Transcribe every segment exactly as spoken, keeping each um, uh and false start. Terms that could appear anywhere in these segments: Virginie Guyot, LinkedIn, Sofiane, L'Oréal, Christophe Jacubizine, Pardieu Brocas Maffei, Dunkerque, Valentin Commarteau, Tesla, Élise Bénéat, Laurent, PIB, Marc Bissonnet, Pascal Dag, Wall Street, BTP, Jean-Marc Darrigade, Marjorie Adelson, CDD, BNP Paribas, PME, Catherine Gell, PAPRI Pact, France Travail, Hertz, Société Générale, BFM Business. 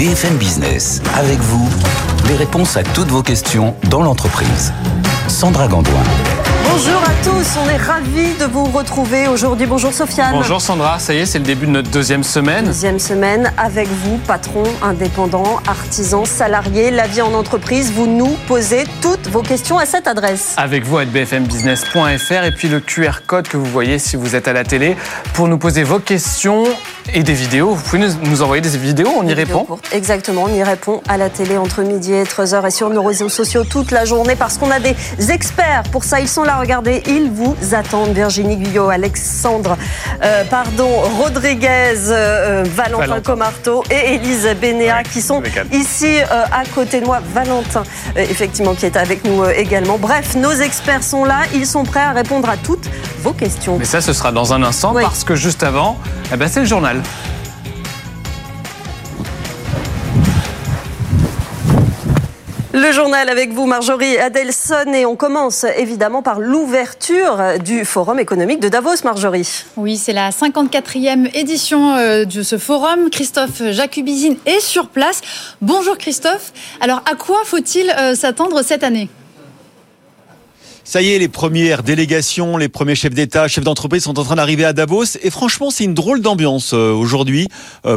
B F M Business. Avec vous, les réponses à toutes vos questions dans l'entreprise. Sandra Gandoin. Bonjour à tous, on est ravis de vous retrouver aujourd'hui. Bonjour Sofiane. Bonjour Sandra, ça y est, c'est le début de notre deuxième semaine. Deuxième semaine, avec vous, patrons, indépendants, artisans, salariés, la vie en entreprise, vous nous posez toutes vos questions à cette adresse. Avec vous, à b f m business point f r, et puis le Q R code que vous voyez si vous êtes à la télé, pour nous poser vos questions et des vidéos. Vous pouvez nous envoyer des vidéos, on y répond. Exactement, on y répond à la télé entre midi et treize heures et sur nos réseaux sociaux toute la journée, parce qu'on a des experts, pour ça ils sont là. Regardez, ils vous attendent. Virginie Guyot, Alexandre euh, pardon, Rodriguez, euh, Valentin, Valentin Commarteau et Élise Bénéat, ouais, qui sont ici euh, à côté de moi. Valentin, euh, effectivement, qui est avec nous euh, également. Bref, nos experts sont là. Ils sont prêts à répondre à toutes vos questions. Mais ça, ce sera dans un instant, oui. Parce que juste avant, eh ben, c'est le journal. Le journal avec vous, Marjorie Adelson, et on commence évidemment par l'ouverture du Forum économique de Davos, Marjorie. Oui, c'est la cinquante-quatrième édition de ce forum. Christophe Jacubizine est sur place. Bonjour Christophe. Alors à quoi faut-il s'attendre cette année ? Ça y est, les premières délégations, les premiers chefs d'État, chefs d'entreprise sont en train d'arriver à Davos. Et franchement, c'est une drôle d'ambiance aujourd'hui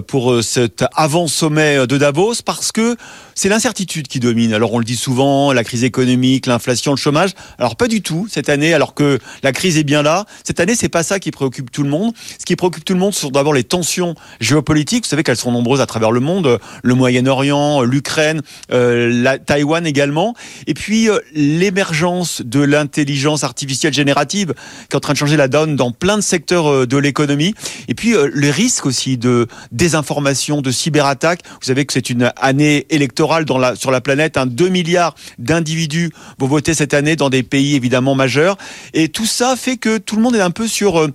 pour cet avant-sommet de Davos, parce que c'est l'incertitude qui domine. Alors on le dit souvent, la crise économique, l'inflation, le chômage. Alors pas du tout cette année, alors que la crise est bien là. Cette année, c'est pas ça qui préoccupe tout le monde. Ce qui préoccupe tout le monde, ce sont d'abord les tensions géopolitiques. Vous savez qu'elles sont nombreuses à travers le monde. Le Moyen-Orient, l'Ukraine, euh, la Taïwan également. Et puis euh, l'émergence de la intelligence artificielle générative qui est en train de changer la donne dans plein de secteurs de l'économie. Et puis, les risques aussi de désinformation, de cyberattaque. Vous savez que c'est une année électorale dans la, sur la planète. Hein. deux milliards d'individus vont voter cette année dans des pays évidemment majeurs. Et tout ça fait que tout le monde est un peu sur... Euh,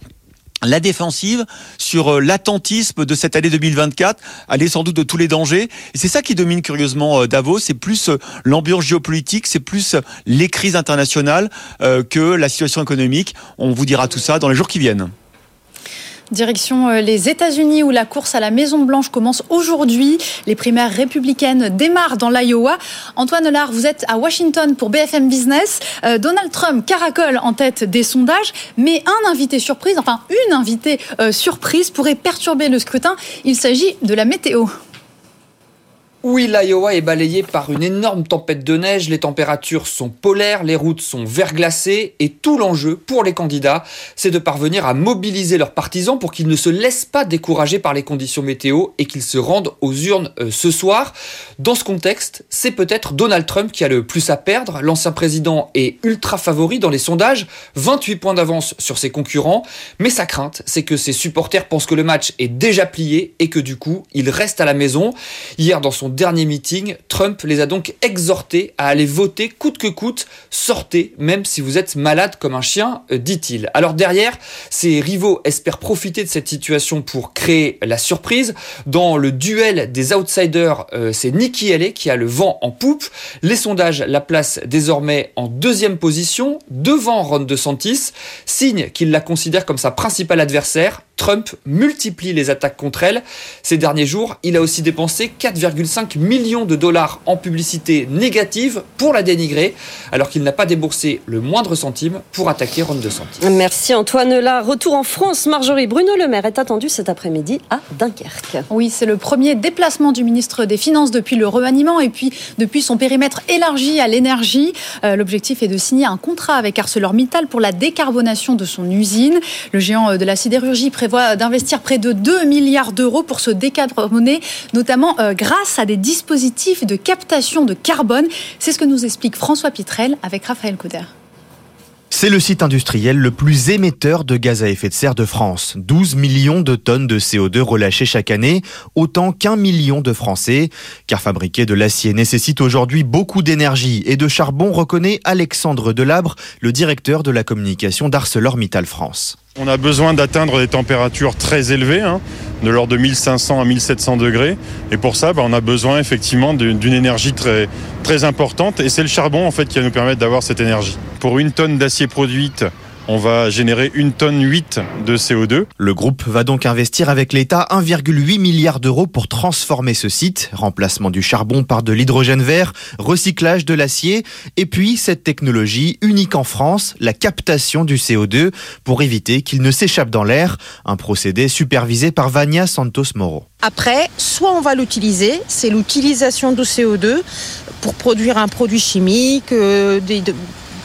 la défensive, sur l'attentisme de cette année deux mille vingt-quatre, aller sans doute de tous les dangers. Et c'est ça qui domine curieusement Davos, c'est plus l'ambiance géopolitique, c'est plus les crises internationales que la situation économique. On vous dira tout ça dans les jours qui viennent. Direction les États-Unis, où la course à la Maison-Blanche commence aujourd'hui. Les primaires républicaines démarrent dans l'Iowa. Antoine Lard, vous êtes à Washington pour B F M Business. Euh, Donald Trump caracole en tête des sondages, mais un invité surprise, enfin une invitée euh, surprise pourrait perturber le scrutin. Il s'agit de la météo. Oui, l'Iowa est balayée par une énorme tempête de neige, les températures sont polaires, les routes sont verglacées et tout l'enjeu pour les candidats, c'est de parvenir à mobiliser leurs partisans pour qu'ils ne se laissent pas décourager par les conditions météo et qu'ils se rendent aux urnes euh, ce soir. Dans ce contexte, c'est peut-être Donald Trump qui a le plus à perdre. L'ancien président est ultra favori dans les sondages, vingt-huit points d'avance sur ses concurrents, mais sa crainte, c'est que ses supporters pensent que le match est déjà plié et que du coup, il reste à la maison. Hier, dans son dernier meeting, Trump les a donc exhortés à aller voter coûte que coûte. Sortez, même si vous êtes malade comme un chien, dit-il. Alors derrière, ses rivaux espèrent profiter de cette situation pour créer la surprise. Dans le duel des outsiders, euh, c'est Nikki Haley qui a le vent en poupe. Les sondages la placent désormais en deuxième position, devant Ron DeSantis, signe qu'il la considère comme sa principale adversaire. Trump multiplie les attaques contre elle. Ces derniers jours, il a aussi dépensé quatre virgule cinq millions de dollars en publicité négative pour la dénigrer, alors qu'il n'a pas déboursé le moindre centime pour attaquer Ron DeSantis. Merci Antoine Lard. Retour en France, Marjorie. Bruno Le Maire est attendu cet après-midi à Dunkerque. Oui, c'est le premier déplacement du ministre des Finances depuis le remaniement et puis depuis son périmètre élargi à l'énergie. Euh, l'objectif est de signer un contrat avec ArcelorMittal pour la décarbonation de son usine. Le géant de la sidérurgie prévoit voit d'investir près de deux milliards d'euros pour se décarboner, notamment grâce à des dispositifs de captation de carbone. C'est ce que nous explique François Pitrel avec Raphaël Couder. C'est le site industriel le plus émetteur de gaz à effet de serre de France. douze millions de tonnes de C O deux relâchées chaque année, autant qu'un million de Français. Car fabriquer de l'acier nécessite aujourd'hui beaucoup d'énergie et de charbon, reconnaît Alexandre Delabre, le directeur de la communication d'ArcelorMittal France. On a besoin d'atteindre des températures très élevées, hein, de l'ordre de mille cinq cents à mille sept cents degrés. Et pour ça, bah, on a besoin effectivement d'une, d'une énergie très, très importante. Et c'est le charbon en fait qui va nous permettre d'avoir cette énergie. Pour une tonne d'acier produite, on va générer une tonne huit de C O deux. Le groupe va donc investir avec l'État un virgule huit milliard d'euros pour transformer ce site. Remplacement du charbon par de l'hydrogène vert, recyclage de l'acier et puis cette technologie unique en France, la captation du C O deux pour éviter qu'il ne s'échappe dans l'air. Un procédé supervisé par Vania Santos Moro. Après, soit on va l'utiliser, c'est l'utilisation du C O deux pour produire un produit chimique, euh, des, de,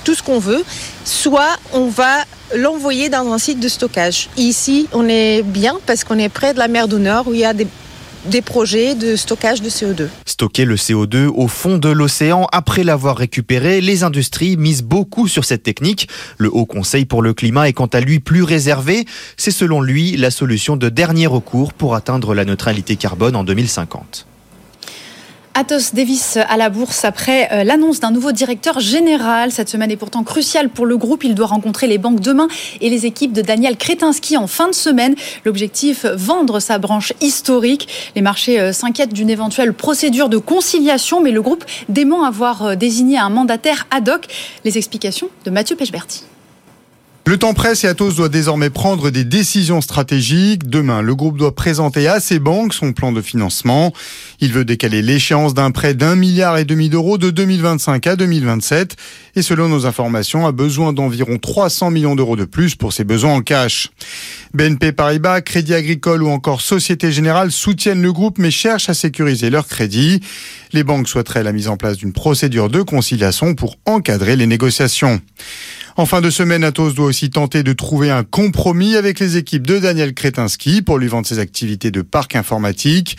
tout ce qu'on veut, soit on va l'envoyer dans un site de stockage. Et ici, on est bien parce qu'on est près de la mer du Nord où il y a des... des projets de stockage de C O deux. Stocker le C O deux au fond de l'océan après l'avoir récupéré, les industries misent beaucoup sur cette technique. Le Haut Conseil pour le climat est quant à lui plus réservé. C'est selon lui la solution de dernier recours pour atteindre la neutralité carbone en deux mille cinquante. Atos dévisse à la bourse après l'annonce d'un nouveau directeur général. Cette semaine est pourtant cruciale pour le groupe. Il doit rencontrer les banques demain et les équipes de Daniel Kretinsky en fin de semaine. L'objectif, vendre sa branche historique. Les marchés s'inquiètent d'une éventuelle procédure de conciliation, mais le groupe dément avoir désigné un mandataire ad hoc. Les explications de Mathieu Pechberti. Le temps presse et Atos doit désormais prendre des décisions stratégiques. Demain, le groupe doit présenter à ses banques son plan de financement. Il veut décaler l'échéance d'un prêt d'un milliard et demi d'euros de deux mille vingt-cinq à deux mille vingt-sept. Et selon nos informations, a besoin d'environ trois cents millions d'euros de plus pour ses besoins en cash. B N P Paribas, Crédit Agricole ou encore Société Générale soutiennent le groupe mais cherchent à sécuriser leur crédit. Les banques souhaiteraient la mise en place d'une procédure de conciliation pour encadrer les négociations. En fin de semaine, Atos doit aussi tenter de trouver un compromis avec les équipes de Daniel Kretinsky pour lui vendre ses activités de parc informatique.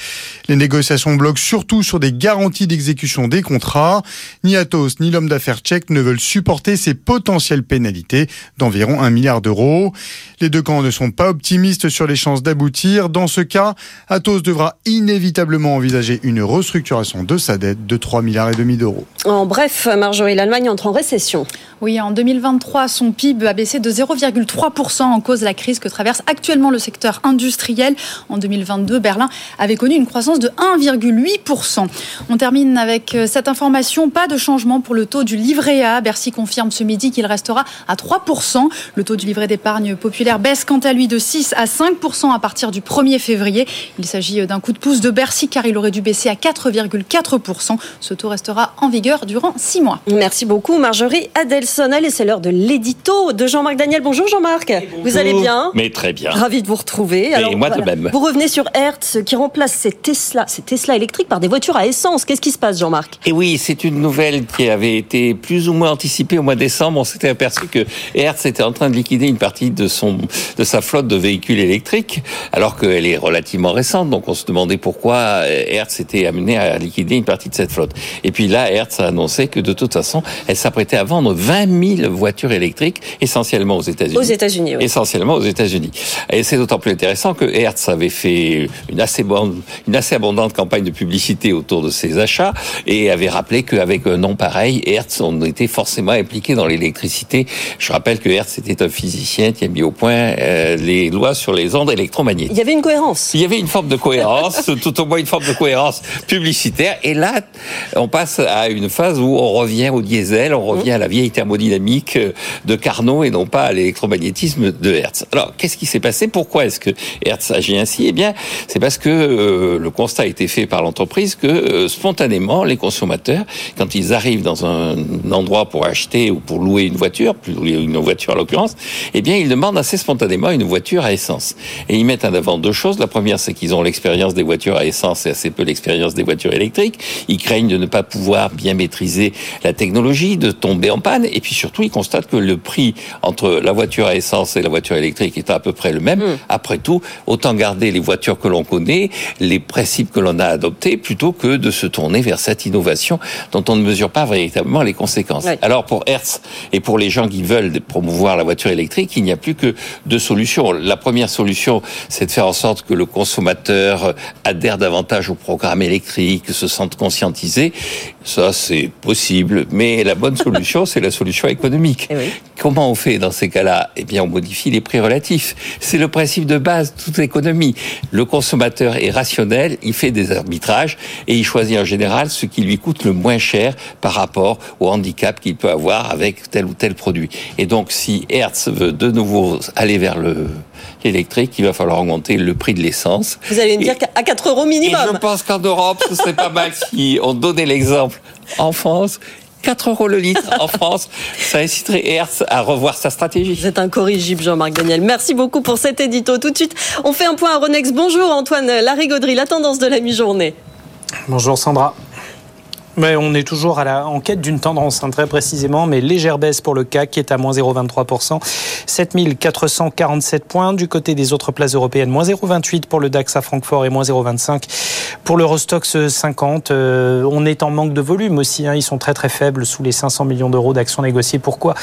Les négociations bloquent surtout sur des garanties d'exécution des contrats. Ni Atos ni l'homme d'affaires tchèque ne veulent supporter ces potentielles pénalités d'environ un milliard d'euros. Les deux camps ne sont pas optimistes sur les chances d'aboutir. Dans ce cas, Atos devra inévitablement envisager une restructuration de sa dette de trois milliards et demi d'euros. En bref, Marjorie, l'Allemagne entre en récession. Oui, en deux mille vingt-trois, son P I B a baissé de zéro virgule trois pour cent en cause de la crise que traverse actuellement le secteur industriel. En deux mille vingt-deux, Berlin avait connu une croissance de un virgule huit pour cent. On termine avec cette information. Pas de changement pour le taux du livret A. Bercy confirme ce midi qu'il restera à trois pour cent. Le taux du livret d'épargne populaire baisse quant à lui de six à cinq pour cent à partir du premier février. Il s'agit d'un coup de pouce de Bercy car il aurait dû baisser à quatre virgule quatre pour cent. Ce taux restera en vigueur durant six mois. Merci beaucoup Marjorie Adelson. Et c'est l'heure de l'édito de Jean-Marc Daniel. Bonjour Jean-Marc, bonjour. Vous allez bien? Mais très bien. Ravi de vous retrouver. Et alors, moi voilà, de même. Vous revenez sur Hertz qui remplace ces Tesla, ces Tesla électriques par des voitures à essence. Qu'est-ce qui se passe Jean-Marc? Et oui, c'est une nouvelle qui avait été plus ou moins anticipée au mois de décembre. On s'était aperçu que Hertz était en train de liquider une partie de, son, de sa flotte de véhicules électriques alors qu'elle est relativement récente. Donc on se demandait pourquoi Hertz était amené à liquider une partie de cette flotte. Et puis là, Hertz a annoncé que de toute façon, elle s'apprêtait à vendre vingt mille voitures électriques, essentiellement aux États-Unis. Aux États-Unis, oui. Essentiellement aux États-Unis. Et c'est d'autant plus intéressant que Hertz avait fait une assez bonne, une assez abondante campagne de publicité autour de ses achats et avait rappelé qu'avec un nom pareil, Hertz, on était forcément impliqué dans l'électricité. Je rappelle que Hertz était un physicien qui a mis au point euh, les lois sur les ondes électromagnétiques. Il y avait une cohérence. Il y avait une forme de cohérence, tout au moins une forme de cohérence publicitaire. Et là, on passe à une phase où on revient au diesel, on revient mmh. à la vieille thermodynamique de Carnot et non pas à l'électromagnétisme de Hertz. Alors, qu'est-ce qui s'est passé? Pourquoi est-ce que Hertz agit ainsi? Eh bien, c'est parce que euh, le constat a été fait par l'entreprise que euh, spontanément, les consommateurs, quand ils arrivent dans un endroit pour acheter ou pour louer une voiture, une voiture en l'occurrence, eh bien, ils demandent assez spontanément une voiture à essence. Et ils mettent en avant deux choses. La première, c'est qu'ils ont l'expérience des voitures à essence et assez peu l'expérience des voitures électriques. Ils craignent de ne pas pouvoir bien maîtriser la technologie, de tomber en panne. Et puis surtout, ils constatent que le prix entre la voiture à essence et la voiture électrique est à peu près le même. Mmh. Après tout, autant garder les voitures que l'on connaît, les principes que l'on a adoptés, plutôt que de se tourner vers cette innovation dont on ne mesure pas véritablement les conséquences. Oui. Alors pour Hertz et pour les gens qui veulent promouvoir la voiture électrique, il n'y a plus que deux solutions. La première solution, c'est de faire en sorte que le consommateur adhère davantage au programme électrique, se sente conscientisé. Ça, c'est possible, mais la bonne solution, c'est la solution économique. Oui. Comment on fait dans ces cas-là ? Eh bien, on modifie les prix relatifs. C'est le principe de base de toute l'économie. Le consommateur est rationnel, il fait des arbitrages et il choisit en général ce qui lui coûte le moins cher par rapport au handicap qu'il peut avoir avec tel ou tel produit. Et donc, si Hertz veut de nouveau aller vers le... l'électrique, il va falloir augmenter le prix de l'essence. Vous allez me dire et... qu'à quatre euros minimum. Et je pense qu'en Europe, ce serait pas mal si on donnait l'exemple. En France, quatre euros le litre. En France, ça inciterait Hertz à revoir sa stratégie. Vous êtes incorrigible, Jean-Marc Daniel. Merci beaucoup pour cet édito. Tout de suite, on fait un point à Ronex. Bonjour Antoine Larigauderie, la tendance de la mi-journée. Bonjour Sandra. Mais on est toujours à la, en quête d'une tendance, hein, très précisément, mais légère baisse pour le C A C qui est à moins zéro virgule vingt-trois pour cent, sept mille quatre cent quarante-sept points. Du côté des autres places européennes, moins zéro virgule vingt-huit pour le DAX à Francfort et moins zéro virgule vingt-cinq pour l'Eurostoxx cinquante. Euh, on est en manque de volume aussi, hein, ils sont très très faibles sous les cinq cents millions d'euros d'actions négociées. Pourquoi ?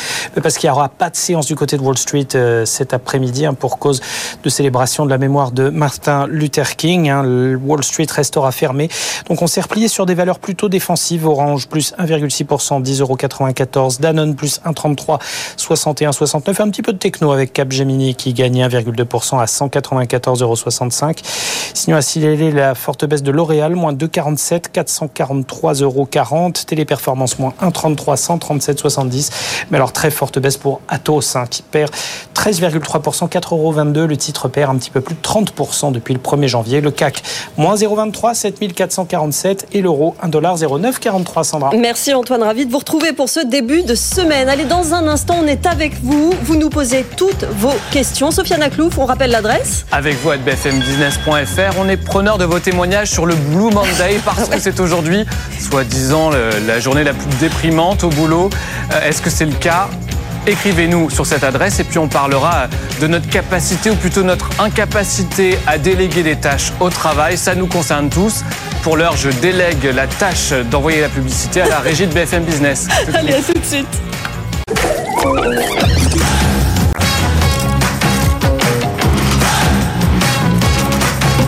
Parce qu'il n'y aura pas de séance du côté de Wall Street euh, cet après-midi, hein, pour cause de célébration de la mémoire de Martin Luther King. Hein, Wall Street restera fermée. Donc on s'est replié sur des valeurs plutôt défensives. Orange plus un virgule six pour cent, dix virgule quatre-vingt-quatorze euros. Danone plus un virgule trente-trois, soixante et un virgule soixante-neuf. Un petit peu de techno avec Capgemini qui gagne un virgule deux pour cent à cent quatre-vingt-quatorze virgule soixante-cinq euros. Sinon à signaler la forte baisse de L'Oréal, moins deux virgule quarante-sept, quatre cent quarante-trois virgule quarante euros. Téléperformance moins un virgule trente-trois, cent trente-sept virgule soixante-dix. Mais alors très forte baisse pour Atos, hein, qui perd treize virgule trois pour cent, quatre virgule vingt-deux euros. Le titre perd un petit peu plus de trente pour cent depuis le premier janvier. Le C A C moins zéro virgule vingt-trois, sept mille quatre cent quarante-sept. Et l'euro un virgule zéro neuf. neuf virgule quarante-trois, Sandra. Merci Antoine, ravi de vous retrouver pour ce début de semaine. Allez, dans un instant, on est avec vous. Vous nous posez toutes vos questions. Sofiane Aclouf, on rappelle l'adresse. Avec vous à b f m business point f r. On est preneur de vos témoignages sur le Blue Monday parce ouais. que c'est aujourd'hui, soi-disant, la journée la plus déprimante au boulot. Est-ce que c'est le cas ? Écrivez-nous sur cette adresse et puis on parlera de notre capacité ou plutôt notre incapacité à déléguer des tâches au travail. Ça nous concerne tous. Pour l'heure, je délègue la tâche d'envoyer la publicité à la régie de B F M Business. Allez, à tout de suite.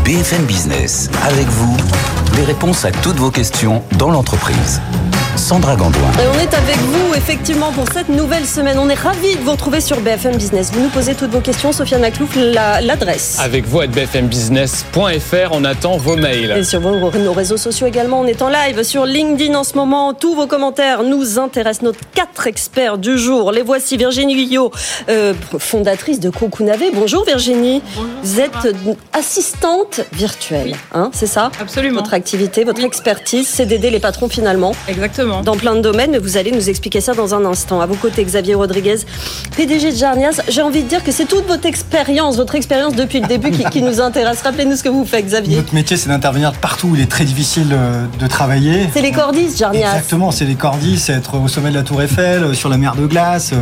B F M Business, avec vous, les réponses à toutes vos questions dans l'entreprise. Sandra Gandoin. Et on est avec vous, effectivement, pour cette nouvelle semaine. On est ravis de vous retrouver sur B F M Business. Vous nous posez toutes vos questions. Sofiane Aclouf, la, l'adresse. Avec vous à b f m business point f r. On attend vos mails. Et sur vos, nos réseaux sociaux également. On est en live sur LinkedIn en ce moment. Tous vos commentaires nous intéressent. Nos quatre experts du jour. Les voici. Virginie Guyot, euh, fondatrice de Cocounavé. Bonjour Virginie. Bonjour. Vous êtes assistante virtuelle. Oui. Hein, c'est ça ? Absolument. Votre activité, votre expertise, c'est d'aider les patrons finalement. Exactement. Dans plein de domaines, mais vous allez nous expliquer ça dans un instant. À vos côtés, Xavier Rodriguez, P D G de Jarnias. J'ai envie de dire que c'est toute votre expérience, votre expérience depuis le début qui, qui nous intéresse. Rappelez-nous ce que vous faites, Xavier. Notre métier, c'est d'intervenir partout où il est très difficile de travailler. C'est les cordis, Jarnias. Exactement, c'est les cordis, c'est être au sommet de la Tour Eiffel, sur la mer de glace.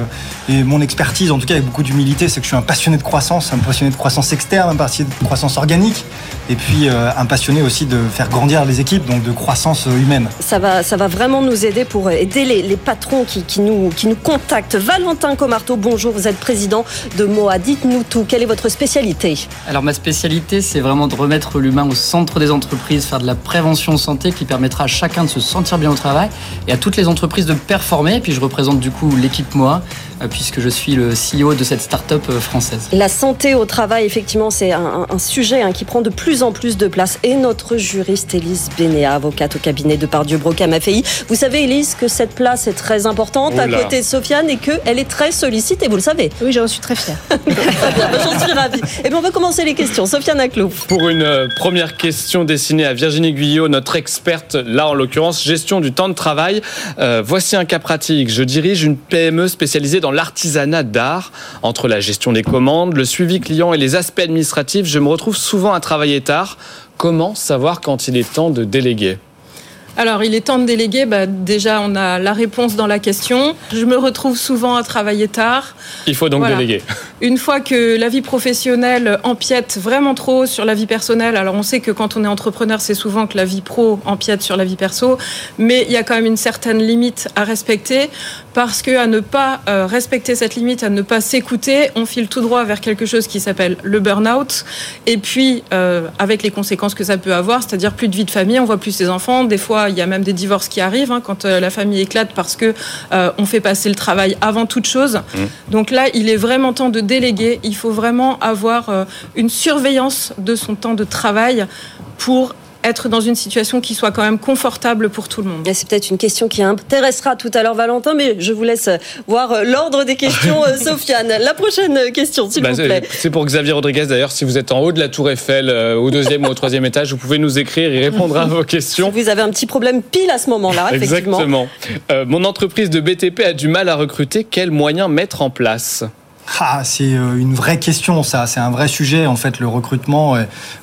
Et mon expertise, en tout cas avec beaucoup d'humilité, c'est que je suis un passionné de croissance, un passionné de croissance externe, un passionné de croissance organique, et puis un passionné aussi de faire grandir les équipes, donc de croissance humaine. Ça va, ça va vraiment nous nous aider pour aider les, les patrons qui, qui, nous, qui nous contactent. Valentin Commarteau, bonjour, vous êtes président de M O A. Dites-nous tout, quelle est votre spécialité ? Alors ma spécialité, c'est vraiment de remettre l'humain au centre des entreprises, faire de la prévention santé qui permettra à chacun de se sentir bien au travail et à toutes les entreprises de performer. Et puis je représente du coup l'équipe M O A puisque je suis le C E O de cette start-up française. La santé au travail, effectivement, c'est un, un sujet hein, qui prend de plus en plus de place. Et notre juriste Élise Bénéat, avocate au cabinet de Pardieu Brocas Maffei. Vous savez, Élise, que cette place est très importante Oula. à côté de Sofiane et qu'elle est très sollicite, et vous le savez. Oui, j'en suis très fière. J'en suis ravie. Et bien, on va commencer les questions. Sofiane Aclouf. Pour une première question destinée à Virginie Guyot, notre experte, là en l'occurrence, gestion du temps de travail. Euh, voici un cas pratique. Je dirige une P M E spécialisée dans l'artisanat d'art. Entre la gestion des commandes, le suivi client et les aspects administratifs, je me retrouve souvent à travailler tard. Comment savoir quand il est temps de déléguer ? Alors, il est temps de déléguer. Bah, déjà, on a la réponse dans la question. Je me retrouve souvent à travailler tard. Il faut donc voilà. déléguer. Une fois que la vie professionnelle empiète vraiment trop sur la vie personnelle, alors on sait que quand on est entrepreneur, c'est souvent que la vie pro empiète sur la vie perso, mais il y a quand même une certaine limite à respecter. parce qu'à ne pas euh, respecter cette limite, à ne pas s'écouter, on file tout droit vers quelque chose qui s'appelle le burn-out, et puis euh, avec les conséquences que ça peut avoir, c'est-à-dire plus de vie de famille, on voit plus ses enfants, des fois il y a même des divorces qui arrivent hein, quand euh, la famille éclate parce que euh, on fait passer le travail avant toute chose. Mmh. Donc là, il est vraiment temps de déléguer, il faut vraiment avoir euh, une surveillance de son temps de travail pour être dans une situation qui soit quand même confortable pour tout le monde. C'est peut-être une question qui intéressera tout à l'heure Valentin, mais je vous laisse voir l'ordre des questions, Sofiane. La prochaine question, s'il bah, vous plaît. C'est pour Xavier Rodriguez, d'ailleurs, si vous êtes en haut de la Tour Eiffel, au deuxième ou au troisième étage, vous pouvez nous écrire, il répondra à vos questions. Si vous avez un petit problème pile à ce moment-là, effectivement. Exactement. Euh, mon entreprise de B T P a du mal à recruter, quels moyens mettre en place ? Ah, c'est une vraie question, ça. C'est un vrai sujet, en fait, le recrutement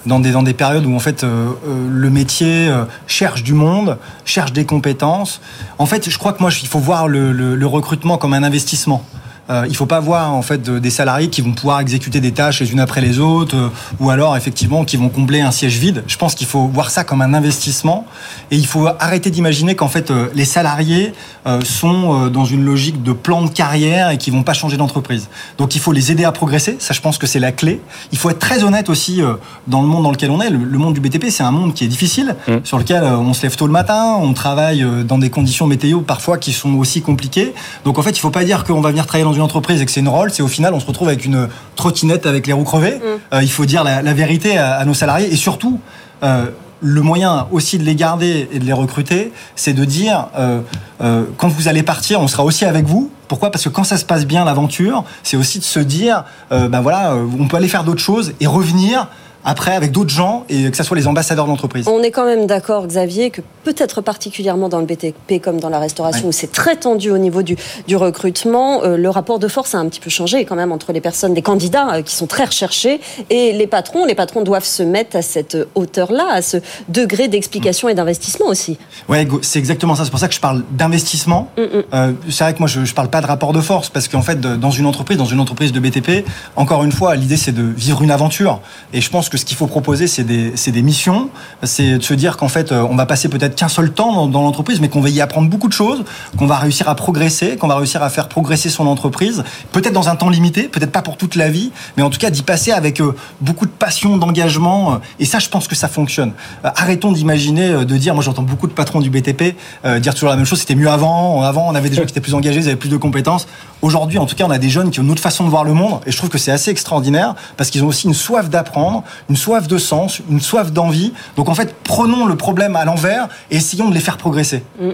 dans des, dans des périodes où, en fait, euh, le métier cherche du monde, cherche des compétences. En fait, je crois que moi, il faut voir le, le, le recrutement comme un investissement. Euh, il ne faut pas voir, en fait, des salariés qui vont pouvoir exécuter des tâches les unes après les autres euh, ou alors, effectivement, qui vont combler un siège vide. Je pense qu'il faut voir ça comme un investissement et il faut arrêter d'imaginer qu'en fait, euh, les salariés euh, sont euh, dans une logique de plan de carrière et qu'ils ne vont pas changer d'entreprise. Donc, il faut les aider à progresser. Ça, je pense que c'est la clé. Il faut être très honnête aussi euh, dans le monde dans lequel on est. Le, le monde du B T P, c'est un monde qui est difficile, mmh. sur lequel euh, on se lève tôt le matin, on travaille euh, dans des conditions météo parfois qui sont aussi compliquées. Donc, en fait, il ne faut pas dire qu'on va venir travailler dans une entreprise et que c'est une rôle, c'est au final on se retrouve avec une trottinette avec les roues crevées. Mmh. Euh, il faut dire la, la vérité à, à nos salariés et surtout euh, le moyen aussi de les garder et de les recruter, c'est de dire euh, euh, quand vous allez partir, on sera aussi avec vous. Pourquoi ? Parce que quand ça se passe bien l'aventure, c'est aussi de se dire euh, ben voilà, on peut aller faire d'autres choses et revenir après avec d'autres gens et que ça soit les ambassadeurs de l'entreprise. On est quand même d'accord, Xavier, que peut-être particulièrement dans le B T P comme dans la restauration, ouais. où c'est très tendu au niveau du, du recrutement, euh, le rapport de force a un petit peu changé quand même entre les personnes, les candidats euh, qui sont très recherchés et les patrons. Les patrons doivent se mettre à cette hauteur-là, à ce degré d'explication mmh. et d'investissement aussi. Oui, c'est exactement ça. C'est pour ça que je parle d'investissement. Mmh. Euh, c'est vrai que moi, je ne parle pas de rapport de force parce qu'en fait, dans une entreprise, dans une entreprise de B T P, encore une fois, l'idée, c'est de vivre une aventure. Et je pense que ce qu'il faut proposer, c'est des, c'est des missions, c'est de se dire qu'en fait, on va passer peut-être qu'un seul temps dans, dans l'entreprise, mais qu'on va y apprendre beaucoup de choses, qu'on va réussir à progresser, qu'on va réussir à faire progresser son entreprise, peut-être dans un temps limité, peut-être pas pour toute la vie, mais en tout cas d'y passer avec beaucoup de passion, d'engagement, et ça, je pense que ça fonctionne. Arrêtons d'imaginer, de dire, moi j'entends beaucoup de patrons du B T P euh, dire toujours la même chose, c'était mieux avant, avant on avait des gens qui étaient plus engagés, ils avaient plus de compétences. Aujourd'hui, en tout cas, on a des jeunes qui ont une autre façon de voir le monde, et je trouve que c'est assez extraordinaire, parce qu'ils ont aussi une soif d'apprendre, une soif de sens, une soif d'envie. Donc en fait, prenons le problème à l'envers et essayons de les faire progresser. Mmh.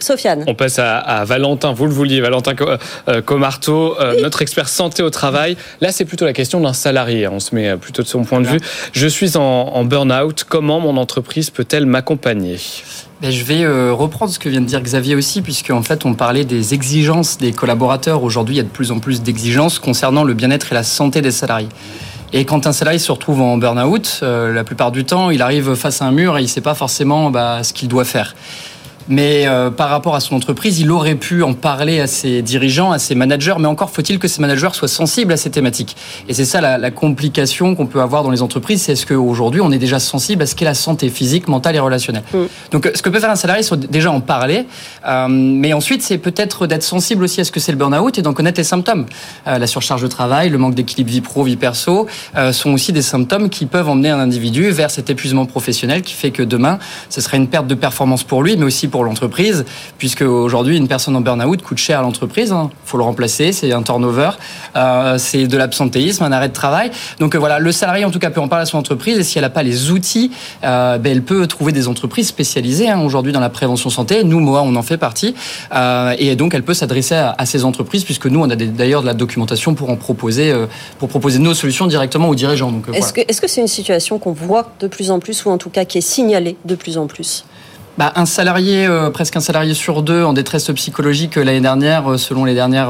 Sofiane. On passe à, à Valentin, vous le vouliez, Valentin Commarteau, euh, oui. notre expert santé au travail. Là, c'est plutôt la question d'un salarié, on se met plutôt de son point de voilà. vue. Je suis en, en burn-out, comment mon entreprise peut-elle m'accompagner ? Ben, je vais euh, reprendre ce que vient de dire Xavier aussi, puisqu'en fait, on parlait des exigences des collaborateurs. Aujourd'hui, il y a de plus en plus d'exigences concernant le bien-être et la santé des salariés. Et quand un salarié se retrouve en burn-out, euh, la plupart du temps, il arrive face à un mur et il ne sait pas forcément bah, ce qu'il doit faire. Mais euh, par rapport à son entreprise, il aurait pu en parler à ses dirigeants, à ses managers, mais encore faut-il que ses managers soient sensibles à ces thématiques. Et c'est ça la, la complication qu'on peut avoir dans les entreprises, c'est est-ce qu'aujourd'hui, on est déjà sensible à ce qu'est la santé physique, mentale et relationnelle. Mmh. Donc ce que peut faire un salarié, c'est déjà en parler, euh, mais ensuite, c'est peut-être d'être sensible aussi à ce que c'est le burn-out et d'en connaître les symptômes. Euh, la surcharge de travail, le manque d'équilibre vie pro, vie perso, euh, sont aussi des symptômes qui peuvent emmener un individu vers cet épuisement professionnel qui fait que demain, ce sera une perte de performance pour lui, mais aussi pour l'entreprise, puisque aujourd'hui une personne en burn-out coûte cher à l'entreprise, il hein. faut le remplacer, c'est un turnover, euh, c'est de l'absentéisme, un arrêt de travail. Donc euh, voilà, le salarié en tout cas peut en parler à son entreprise et si elle n'a pas les outils, euh, ben, elle peut trouver des entreprises spécialisées hein, aujourd'hui dans la prévention santé. Nous, M O A, on en fait partie euh, et donc elle peut s'adresser à, à ces entreprises puisque nous, on a des, d'ailleurs de la documentation pour en proposer, euh, pour proposer nos solutions directement aux dirigeants. Donc, euh, est-ce, voilà. que, est-ce que c'est une situation qu'on voit de plus en plus ou en tout cas qui est signalée de plus en plus ? Bah, un salarié, euh, presque un salarié sur deux en détresse psychologique euh, l'année dernière, euh, selon les dernières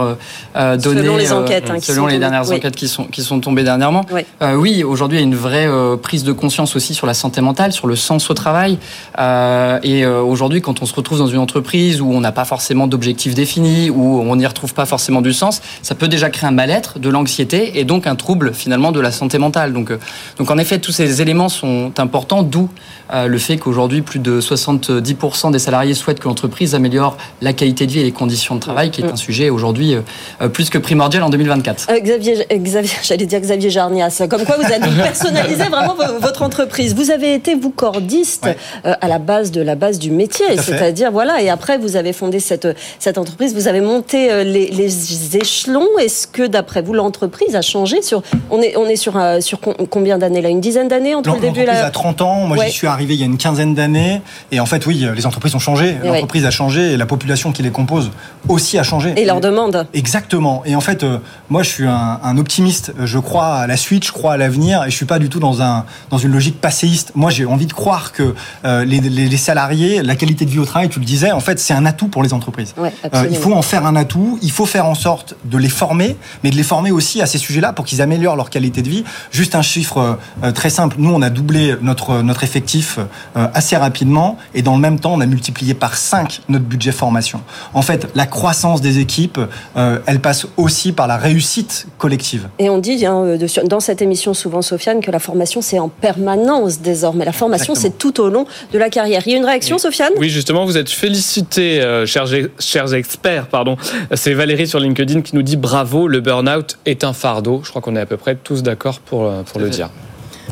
euh, données, selon les enquêtes, euh, hein, selon les tombées, dernières oui. enquêtes qui sont qui sont tombées dernièrement. Oui, euh, oui aujourd'hui, il y a une vraie euh, prise de conscience aussi sur la santé mentale, sur le sens au travail. Euh, et euh, aujourd'hui, quand on se retrouve dans une entreprise où on n'a pas forcément d'objectifs définis, où on n'y retrouve pas forcément du sens, ça peut déjà créer un mal-être, de l'anxiété et donc un trouble finalement de la santé mentale. Donc, euh, donc en effet, tous ces éléments sont importants, d'où euh, le fait qu'aujourd'hui, plus de soixante soixante-dix pour cent des salariés souhaitent que l'entreprise améliore la qualité de vie et les conditions de travail, qui est un sujet aujourd'hui euh, plus que primordial en deux mille vingt-quatre. Euh, Xavier, Xavier, j'allais dire Xavier Jarnias, comme quoi vous avez personnalisé vraiment votre entreprise. Vous avez été, vous, cordiste ouais. euh, à la base de la base du métier, c'est-à-dire, voilà, et après vous avez fondé cette, cette entreprise, vous avez monté les, les échelons. Est-ce que, d'après vous, l'entreprise a changé sur, on est, on est sur, euh, sur combien d'années là? Une dizaine d'années entre le début et la... L'entreprise a trente ans, moi ouais. j'y suis arrivé il y a une quinzaine d'années, et en fait, oui, les entreprises ont changé, l'entreprise ouais. a changé, et la population qui les compose aussi a changé. Et, et leur demande. Exactement, et en fait, euh, moi je suis un, un optimiste, je crois à la suite, je crois à l'avenir, et je suis pas du tout dans, un, dans une logique passéiste. Moi j'ai envie de croire que euh, les, les, les salariés, la qualité de vie au travail, tu le disais, en fait c'est un atout pour les entreprises. Ouais, euh, il faut en faire un atout, il faut faire en sorte de les former, mais de les former aussi à ces sujets-là pour qu'ils améliorent leur qualité de vie. Juste un chiffre euh, très simple, nous on a doublé notre, notre effectif euh, assez rapidement, et dans le même temps on a multiplié par cinq notre budget formation. En fait, la croissance des équipes, euh, elle passe aussi par la réussite collective. Et on dit hein, de, dans cette émission souvent, Sofiane, que la formation c'est en permanence désormais. La formation Exactement. c'est tout au long de la carrière. Il y a une réaction, oui. Sofiane ? Oui, justement, vous êtes félicité, euh, chers, chers experts, pardon. C'est Valérie sur LinkedIn qui nous dit bravo, le burn-out est un fardeau. Je crois qu'on est à peu près tous d'accord pour, pour le fait. dire.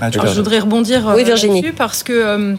Ah, Alors, je voudrais rebondir oui, là-dessus parce que euh,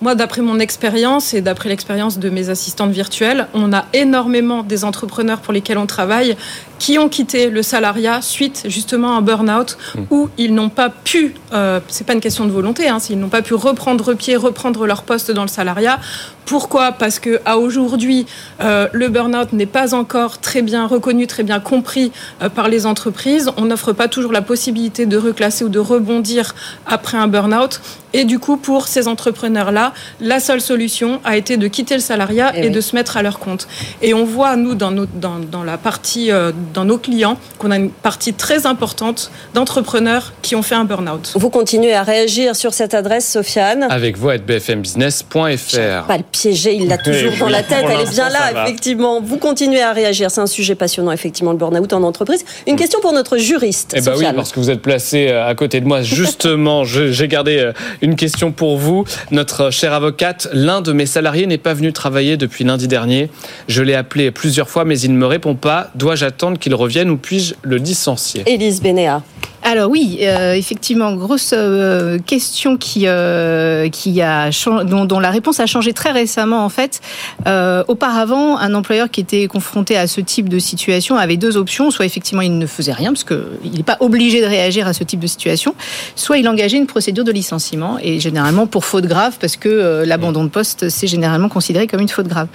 moi, d'après mon expérience et d'après l'expérience de mes assistantes virtuelles, on a énormément des entrepreneurs pour lesquels on travaille qui ont quitté le salariat suite justement à un burn-out mmh. où ils n'ont pas pu, euh, c'est pas une question de volonté, hein, ils n'ont pas pu reprendre pied, reprendre leur poste dans le salariat. Pourquoi ? Parce qu'à aujourd'hui, euh, le burn-out n'est pas encore très bien reconnu, très bien compris euh, par les entreprises. On n'offre pas toujours la possibilité de reclasser ou de rebondir après un burn-out. Et du coup, pour ces entrepreneurs-là, la seule solution a été de quitter le salariat et, et oui. de se mettre à leur compte. Et on voit, nous, dans, nos, dans, dans la partie, euh, dans nos clients, qu'on a une partie très importante d'entrepreneurs qui ont fait un burn-out. Vous continuez à réagir sur cette adresse, Sofiane. Avec vous, à b f m business point f r. Pas le piégé, il l'a toujours oui, dans oui, la tête, elle est bien là, effectivement. Vous continuez à réagir, c'est un sujet passionnant, effectivement, le burn-out en entreprise. Une question pour notre juriste, eh ben Sofiane. Oui, parce que vous êtes placé à côté de moi, justement, je, j'ai gardé... Une question pour vous, notre chère avocate. L'un de mes salariés n'est pas venu travailler depuis lundi dernier. Je l'ai appelé plusieurs fois, mais il ne me répond pas. Dois-je attendre qu'il revienne ou puis-je le licencier ? Élise Bénéat. Alors oui, euh, effectivement, grosse euh, question qui euh, qui a dont, dont la réponse a changé très récemment en fait. Euh, auparavant, un employeur qui était confronté à ce type de situation avait deux options, soit effectivement il ne faisait rien parce que il n'est pas obligé de réagir à ce type de situation, soit il engageait une procédure de licenciement et généralement pour faute grave parce que euh, l'abandon de poste c'est généralement considéré comme une faute grave.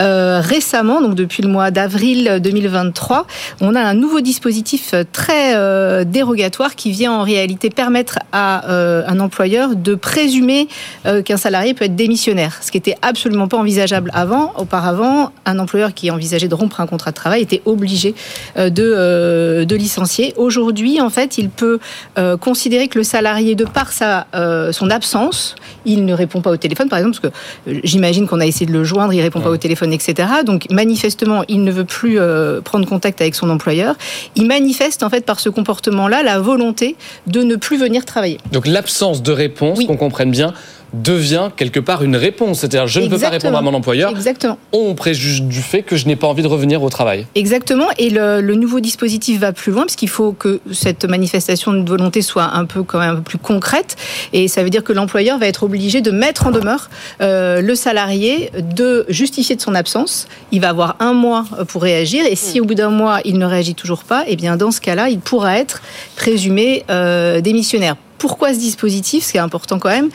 Euh, récemment, donc depuis le mois d'avril deux mille vingt-trois, on a un nouveau dispositif très euh, dérogatoire qui vient en réalité permettre à euh, un employeur de présumer euh, qu'un salarié peut être démissionnaire, ce qui n'était absolument pas envisageable avant. Auparavant, un employeur qui envisageait de rompre un contrat de travail était obligé euh, de, euh, de licencier. Aujourd'hui, en fait, il peut euh, considérer que le salarié, de par sa, euh, son absence, il ne répond pas au téléphone, par exemple, parce que euh, j'imagine qu'on a essayé de le joindre, il ne répond ouais. pas au téléphone, et cetera. Donc, manifestement, il ne veut plus euh, prendre contact avec son employeur. Il manifeste, en fait, par ce comportement-là, la volonté de ne plus venir travailler. Donc l'absence de réponse, oui. qu'on comprenne bien, devient quelque part une réponse. C'est-à-dire, je Exactement. ne peux pas répondre à mon employeur. Exactement. On préjuge du fait que je n'ai pas envie de revenir au travail. Exactement. Et le, le nouveau dispositif va plus loin, parce qu'il faut que cette manifestation de volonté soit un peu, quand même, un peu plus concrète. Et ça veut dire que l'employeur va être obligé de mettre en demeure euh, le salarié de justifier de son absence. Il va avoir un mois pour réagir. Et si au bout d'un mois, il ne réagit toujours pas, eh bien, dans ce cas-là, il pourra être présumé euh, démissionnaire. Pourquoi ce dispositif ? Ce qui est important quand même,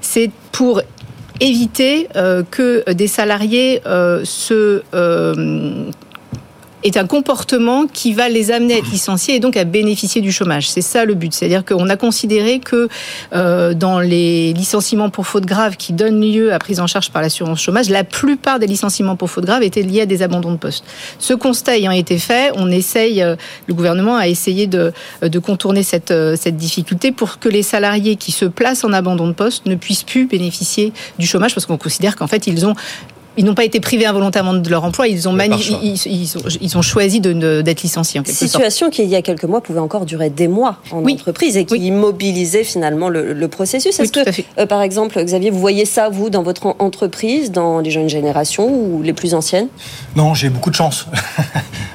c'est pour éviter euh, que des salariés euh, se... Euh est un comportement qui va les amener à être licenciés et donc à bénéficier du chômage. C'est ça le but. C'est-à-dire qu'on a considéré que euh, dans les licenciements pour faute grave qui donnent lieu à prise en charge par l'assurance chômage, la plupart des licenciements pour faute grave étaient liés à des abandons de poste. Ce constat ayant été fait, on essaye, euh, le gouvernement a essayé de, de contourner cette, euh, cette difficulté pour que les salariés qui se placent en abandon de poste ne puissent plus bénéficier du chômage parce qu'on considère qu'en fait, ils ont Ils n'ont pas été privés involontairement de leur emploi, ils ont, mani- ils, ils, ils ont, ils ont choisi de, de, d'être licenciés. En quelque Situation sorte. Qui, il y a quelques mois, pouvait encore durer des mois en oui. entreprise et qui oui. immobilisait finalement le, le processus. Est-ce oui, que, euh, par exemple, Xavier, vous voyez ça, vous, dans votre entreprise, dans les jeunes générations ou les plus anciennes ? Non, j'ai beaucoup de chance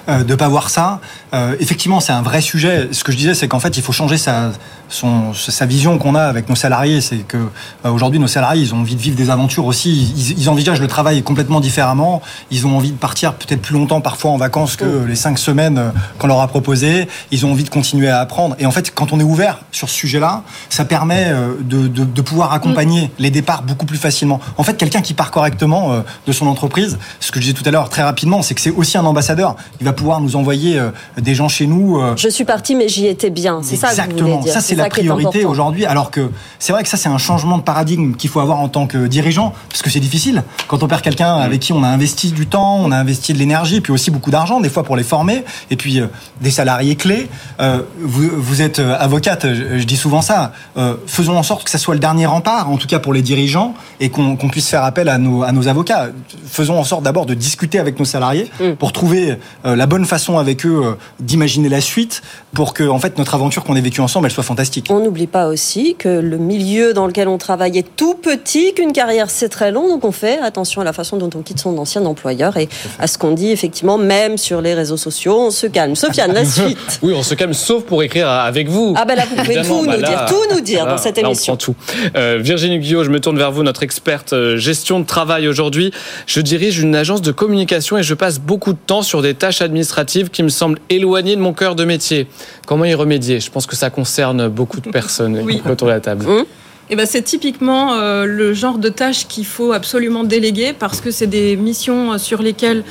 de ne pas voir ça. Euh, effectivement, c'est un vrai sujet. Ce que je disais, c'est qu'en fait, il faut changer sa, son, sa vision qu'on a avec nos salariés. C'est qu'aujourd'hui, euh, nos salariés, ils ont envie de vivre des aventures aussi. Ils, ils envisagent le travail complètement différemment. Ils ont envie de partir peut-être plus longtemps, parfois en vacances, que les cinq semaines qu'on leur a proposées. Ils ont envie de continuer à apprendre. Et en fait, quand on est ouvert sur ce sujet-là, ça permet de, de, de pouvoir accompagner les départs beaucoup plus facilement. En fait, quelqu'un qui part correctement de son entreprise, ce que je disais tout à l'heure très rapidement, c'est que c'est aussi un ambassadeur. Il va pouvoir nous envoyer des gens chez nous. Je suis parti, mais j'y étais bien. C'est ça Exactement. Que vous voulez dire. Ça, c'est, c'est la ça priorité aujourd'hui. Alors que c'est vrai que ça, c'est un changement de paradigme qu'il faut avoir en tant que dirigeant, parce que c'est difficile. Quand on perd quelqu'un avec qui on a investi du temps, on a investi de l'énergie, puis aussi beaucoup d'argent, des fois pour les former, et puis euh, des salariés clés. Euh, vous, vous êtes euh, avocate, je, je dis souvent ça. Euh, faisons en sorte que ça soit le dernier rempart, en tout cas pour les dirigeants, et qu'on, qu'on puisse faire appel à nos, à nos avocats. Faisons en sorte d'abord de discuter avec nos salariés mm. pour trouver euh, la bonne façon avec eux euh, d'imaginer la suite, pour que en fait notre aventure qu'on ait vécue ensemble, elle soit fantastique. On n'oublie pas aussi que le milieu dans lequel on travaille est tout petit, qu'une carrière c'est très long, donc on fait attention à la façon dont on quitte son ancien employeur et à ce qu'on dit effectivement, même sur les réseaux sociaux, on se calme. Sofiane, la suite. Oui, on se calme, sauf pour écrire avec vous. Ah ben là, vous pouvez tout, bah nous là, dire, tout nous dire là, dans cette émission. Là, on prend tout. Euh, Virginie Guyot, je me tourne vers vous, notre experte gestion de travail aujourd'hui. Je dirige une agence de communication et je passe beaucoup de temps sur des tâches administratives qui me semblent éloignées de mon cœur de métier. Comment y remédier ? Je pense que ça concerne beaucoup de personnes. Oui. Autour de la table. Mmh. Eh ben, c'est typiquement euh, le genre de tâches qu'il faut absolument déléguer parce que c'est des missions sur lesquelles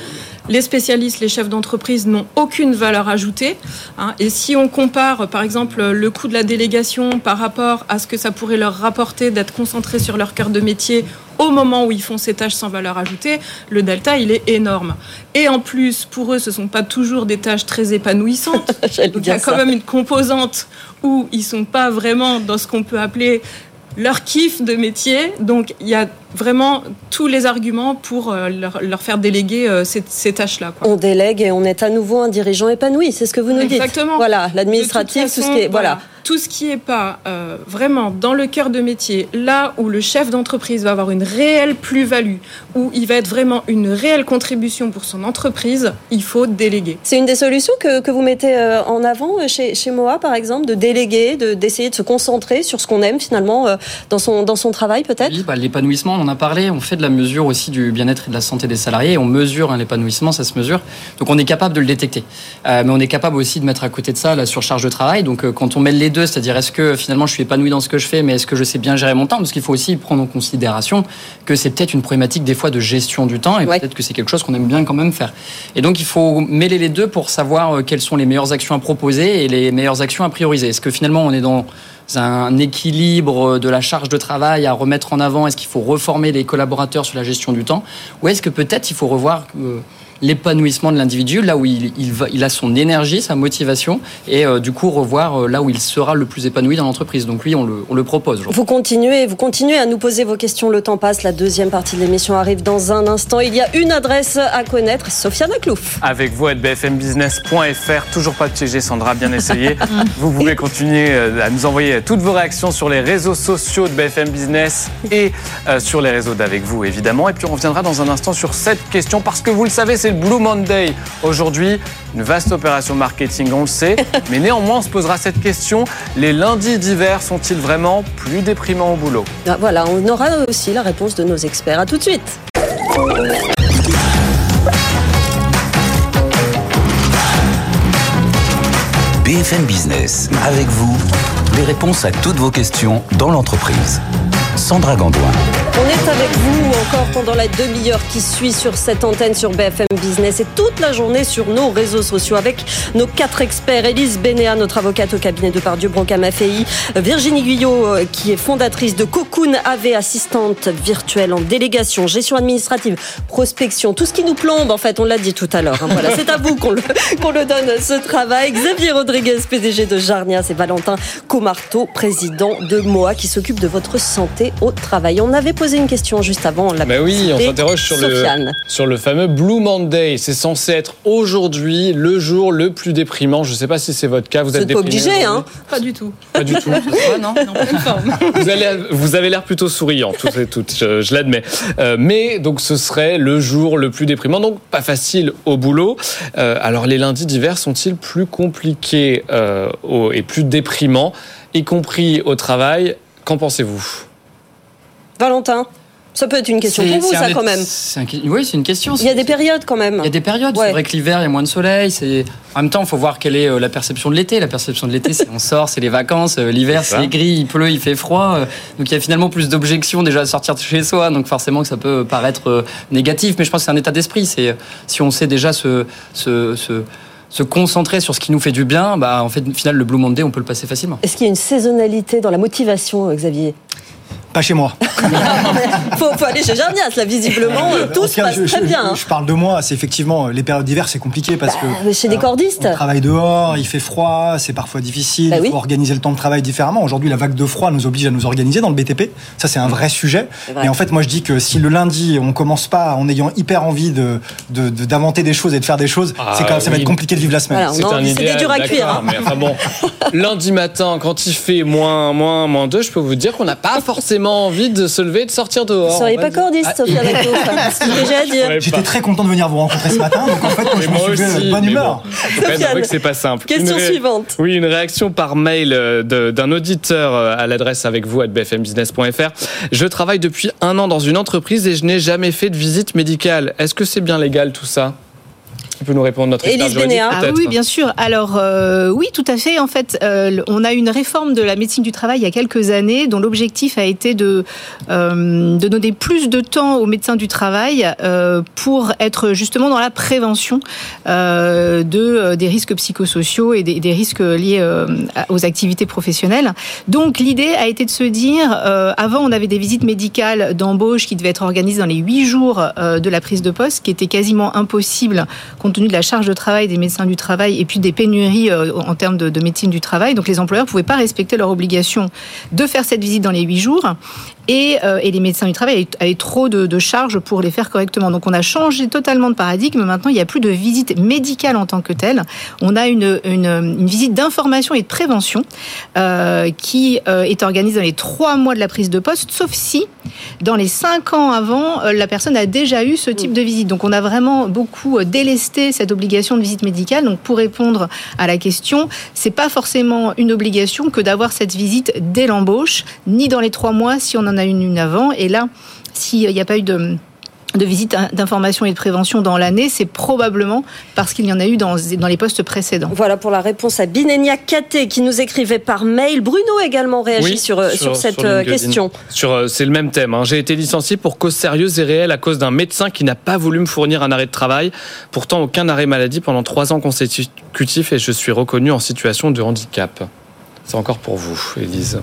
les spécialistes, les chefs d'entreprise n'ont aucune valeur ajoutée. Hein. Et si on compare, par exemple, le coût de la délégation par rapport à ce que ça pourrait leur rapporter d'être concentrés sur leur cœur de métier au moment où ils font ces tâches sans valeur ajoutée, le delta, il est énorme. Et en plus, pour eux, ce ne sont pas toujours des tâches très épanouissantes. Donc, il y a quand ça. même une composante où ils ne sont pas vraiment dans ce qu'on peut appeler leur kiff de métier. Donc, il y a vraiment tous les arguments pour leur, leur faire déléguer ces, ces tâches-là. Quoi. On délègue et on est à nouveau un dirigeant épanoui, c'est ce que vous nous Exactement. dites. Exactement. Voilà, l'administratif, façon, tout ce qui est... Voilà. Tout ce qui n'est pas euh, vraiment dans le cœur de métier, là où le chef d'entreprise va avoir une réelle plus-value, où il va être vraiment une réelle contribution pour son entreprise, il faut déléguer. C'est une des solutions que, que vous mettez en avant chez, chez M O A, par exemple, de déléguer, de, d'essayer de se concentrer sur ce qu'on aime finalement dans son, dans son travail peut-être ? Oui, bah, l'épanouissement, on en a parlé, on fait de la mesure aussi du bien-être et de la santé des salariés, on mesure hein, l'épanouissement, ça se mesure, donc on est capable de le détecter. Euh, mais on est capable aussi de mettre à côté de ça la surcharge de travail, donc euh, quand on met les deux, c'est-à-dire est-ce que finalement je suis épanoui dans ce que je fais, mais est-ce que je sais bien gérer mon temps ? Parce qu'il faut aussi prendre en considération que c'est peut-être une problématique des fois de gestion du temps et ouais. peut-être que c'est quelque chose qu'on aime bien quand même faire. Et donc il faut mêler les deux pour savoir quelles sont les meilleures actions à proposer et les meilleures actions à prioriser. Est-ce que finalement on est dans un équilibre de la charge de travail à remettre en avant ? Est-ce qu'il faut reformer les collaborateurs sur la gestion du temps ? Ou est-ce que peut-être il faut revoir... Euh, l'épanouissement de l'individu, là où il, il, va, il a son énergie, sa motivation, et euh, du coup revoir euh, là où il sera le plus épanoui dans l'entreprise. Donc lui, on le, on le propose. Genre. Vous continuez, vous continuez à nous poser vos questions. Le temps passe, la deuxième partie de l'émission arrive dans un instant. Il y a une adresse à connaître, Sofiane Aklouf. Avec vous, at b f m business point f r. Toujours pas piégé, Sandra, bien essayé. Vous pouvez continuer à nous envoyer toutes vos réactions sur les réseaux sociaux de B F M Business et euh, sur les réseaux d'Avec vous, évidemment. Et puis on reviendra dans un instant sur cette question, parce que vous le savez, c'est Blue Monday aujourd'hui, une vaste opération marketing, on le sait, mais néanmoins on se posera cette question, les lundis d'hiver sont-ils vraiment plus déprimants au boulot ? Ah, voilà, on aura aussi la réponse de nos experts, à tout de suite. B F M Business, avec vous, les réponses à toutes vos questions dans l'entreprise. Sandra Gandoin. On est avec vous encore pendant la demi-heure qui suit sur cette antenne sur B F M Business et toute la journée sur nos réseaux sociaux avec nos quatre experts. Élise Bénéat, notre avocate au cabinet de Pardieu Brocas Maffei, Virginie Guyot, qui est fondatrice de Cocounavé, assistante virtuelle en délégation, gestion administrative, prospection, tout ce qui nous plombe en fait, on l'a dit tout à l'heure. Hein, voilà, c'est à vous qu'on le, qu'on le donne ce travail. Xavier Rodriguez, P D G de Jarnias, et Valentin Commarteau, président de M O A, qui s'occupe de votre santé au travail. On avait posé une question juste avant la. Ben oui, on s'interroge sur le, sur le fameux Blue Monday. C'est censé être aujourd'hui le jour le plus déprimant. Je ne sais pas si c'est votre cas. Vous, vous êtes pas obligé, hein? Pas du tout. Pas du tout. Ah non, non, pas de forme. Vous, allez, vous avez l'air plutôt souriant, toutes et toutes. Je, je l'admets. Euh, mais donc, ce serait le jour le plus déprimant. Donc, pas facile au boulot. Euh, alors, les lundis d'hiver sont-ils plus compliqués euh, et plus déprimants, y compris au travail? Qu'en pensez-vous, Valentin? Ça peut être une question c'est, pour vous, ça, un, quand même. C'est un, oui, c'est une question. Il y a des périodes, quand même. Il y a des périodes. Ouais. C'est vrai que l'hiver, il y a moins de soleil. C'est... En même temps, il faut voir quelle est la perception de l'été. La perception de l'été, c'est on sort, c'est les vacances. L'hiver, c'est, c'est gris, il pleut, il fait froid. Donc, il y a finalement plus d'objections déjà à sortir de chez soi. Donc, forcément, que ça peut paraître négatif. Mais je pense que c'est un état d'esprit. C'est, si on sait déjà se... se, se se concentrer sur ce qui nous fait du bien, bah, en fait, au final, le Blue Monday, on peut le passer facilement. Est-ce qu'il y a une saisonnalité dans la motivation, Xavier ? Pas chez moi. Il faut, faut aller chez Jarnias, là, visiblement, tout se passe je, très je, bien. Je, je parle de moi, c'est effectivement, les périodes d'hiver, c'est compliqué parce bah, que... Chez euh, des cordistes. On travaille dehors, il fait froid, c'est parfois difficile, bah, il faut oui. organiser le temps de travail différemment. Aujourd'hui, la vague de froid nous oblige à nous organiser dans le B T P. Ça, c'est un vrai sujet. Vrai. Et en fait, moi, je dis que si le lundi, on commence pas en ayant hyper envie de, de, de, d'inventer des choses et de faire des choses, ah, c'est quand même, oui. ça va être compliqué de vivre la semaine. Voilà, c'est non, un idéal, dur à cuire. Hein. Mais enfin bon, lundi matin, quand il fait moins, moins, moins deux, je peux vous dire qu'on n'a pas forcément envie de se lever et de sortir dehors. Vous ne seriez pas cordiste, Sofiane. J'étais très content de venir vous rencontrer ce matin, donc en fait, moi, je me suis aussi, de bonne humeur. Bon, Sofiane, c'est vrai que c'est pas simple. Question ré... suivante. Oui, une réaction par mail de, d'un auditeur à l'adresse avec vous, at b f m business point f r. Je travaille depuis un an dans une entreprise et je n'ai jamais fait de visite médicale. Est-ce que c'est bien légal tout ça ? Tu peux nous répondre, notre expert juridique, peut-être. Ah oui, bien sûr. Alors euh, oui, tout à fait. En fait, euh, on a une réforme de la médecine du travail il y a quelques années, dont l'objectif a été de euh, de donner plus de temps aux médecins du travail euh, pour être justement dans la prévention euh, de euh, des risques psychosociaux et des, des risques liés euh, aux activités professionnelles. Donc l'idée a été de se dire, euh, avant on avait des visites médicales d'embauche qui devaient être organisées dans les huit jours euh, de la prise de poste, qui était quasiment impossible compte tenu de la charge de travail des médecins du travail et puis des pénuries euh, en termes de, de médecine du travail. Donc les employeurs ne pouvaient pas respecter leur obligation de faire cette visite dans les huit jours et, euh, et les médecins du travail avaient trop de, de charges pour les faire correctement. Donc on a changé totalement de paradigme. Maintenant, il n'y a plus de visite médicale en tant que telle. On a une, une, une visite d'information et de prévention euh, qui euh, est organisée dans les trois mois de la prise de poste, sauf si dans les cinq ans avant, euh, la personne a déjà eu ce type de visite. Donc on a vraiment beaucoup euh, délesté cette obligation de visite médicale. Donc, pour répondre à la question, c'est pas forcément une obligation que d'avoir cette visite dès l'embauche, ni dans les trois mois si on en a une, une avant. Et là, s'il n'y a pas eu de, de visite d'information et de prévention dans l'année, c'est probablement parce qu'il y en a eu dans, dans les postes précédents. Voilà pour la réponse à Binenia Katé qui nous écrivait par mail. Bruno également réagit oui, sur, sur, sur cette sur question. Sur, c'est le même thème. Hein. J'ai été licencié pour cause sérieuse et réelle à cause d'un médecin qui n'a pas voulu me fournir un arrêt de travail. Pourtant, aucun arrêt maladie pendant trois ans consécutifs et je suis reconnu en situation de handicap. C'est encore pour vous, Élise.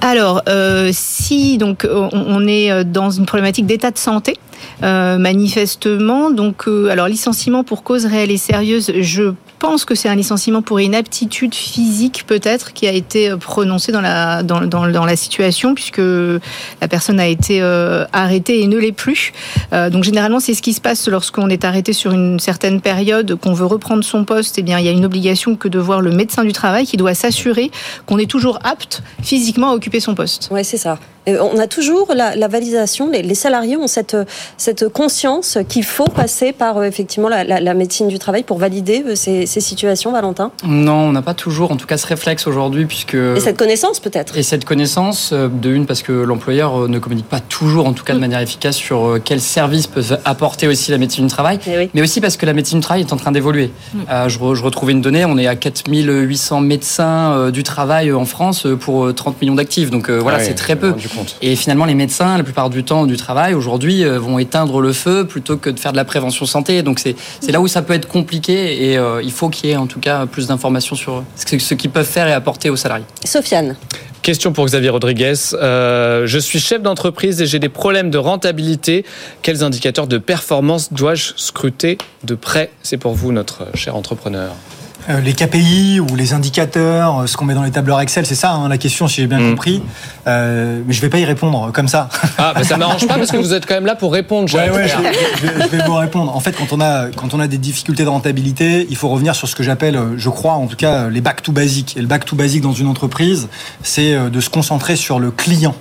Alors, euh, si donc on, on est dans une problématique d'état de santé, euh, manifestement, donc euh, alors licenciement pour cause réelle et sérieuse, je pense que c'est un licenciement pour inaptitude physique peut-être qui a été prononcé dans la dans dans, dans la situation puisque la personne a été euh, arrêtée et ne l'est plus. Euh, donc généralement, c'est ce qui se passe lorsqu'on est arrêté sur une certaine période, qu'on veut reprendre son poste. Eh bien, il y a une obligation que de voir le médecin du travail qui doit s'assurer qu'on est toujours apte physiquement à occuper son poste. Oui, c'est ça. Et on a toujours la, la validation, les, les salariés ont cette, cette conscience qu'il faut passer par euh, effectivement la, la, la médecine du travail pour valider euh, ces, ces situations, Valentin ? Non, on n'a pas toujours, en tout cas, ce réflexe aujourd'hui, puisque... Et cette connaissance, peut-être ? Et cette connaissance, euh, de une, parce que l'employeur ne communique pas toujours, en tout cas de manière efficace, sur euh, quels services peuvent apporter aussi la médecine du travail, oui. mais aussi parce que la médecine du travail est en train d'évoluer. Mmh. Euh, je, re, je retrouvais une donnée, on est à quatre mille huit cents médecins euh, du travail en France pour trente millions d'actifs, donc euh, voilà, ah oui, c'est très peu. Du Et finalement, les médecins, la plupart du temps du travail, aujourd'hui, vont éteindre le feu plutôt que de faire de la prévention santé. Donc, c'est, c'est là où ça peut être compliqué et euh, il faut qu'il y ait en tout cas plus d'informations sur ce, ce qu'ils peuvent faire et apporter aux salariés. Sofiane. Question pour Xavier Rodriguez. Euh, je suis chef d'entreprise et j'ai des problèmes de rentabilité. Quels indicateurs de performance dois-je scruter de près ? C'est pour vous, notre cher entrepreneur. euh, les K P I ou les indicateurs, ce qu'on met dans les tableurs Excel, c'est ça hein, la question, si j'ai bien mmh. compris. Euh, mais je vais pas y répondre comme ça. Ah, bah ça m'arrange pas parce que vous êtes quand même là pour répondre. Ouais, ouais, je, je, je, je vais vous répondre. En fait, quand on a quand on a des difficultés de rentabilité, il faut revenir sur ce que j'appelle, je crois en tout cas, les back to basic. Et le back to basic dans une entreprise, c'est de se concentrer sur le client.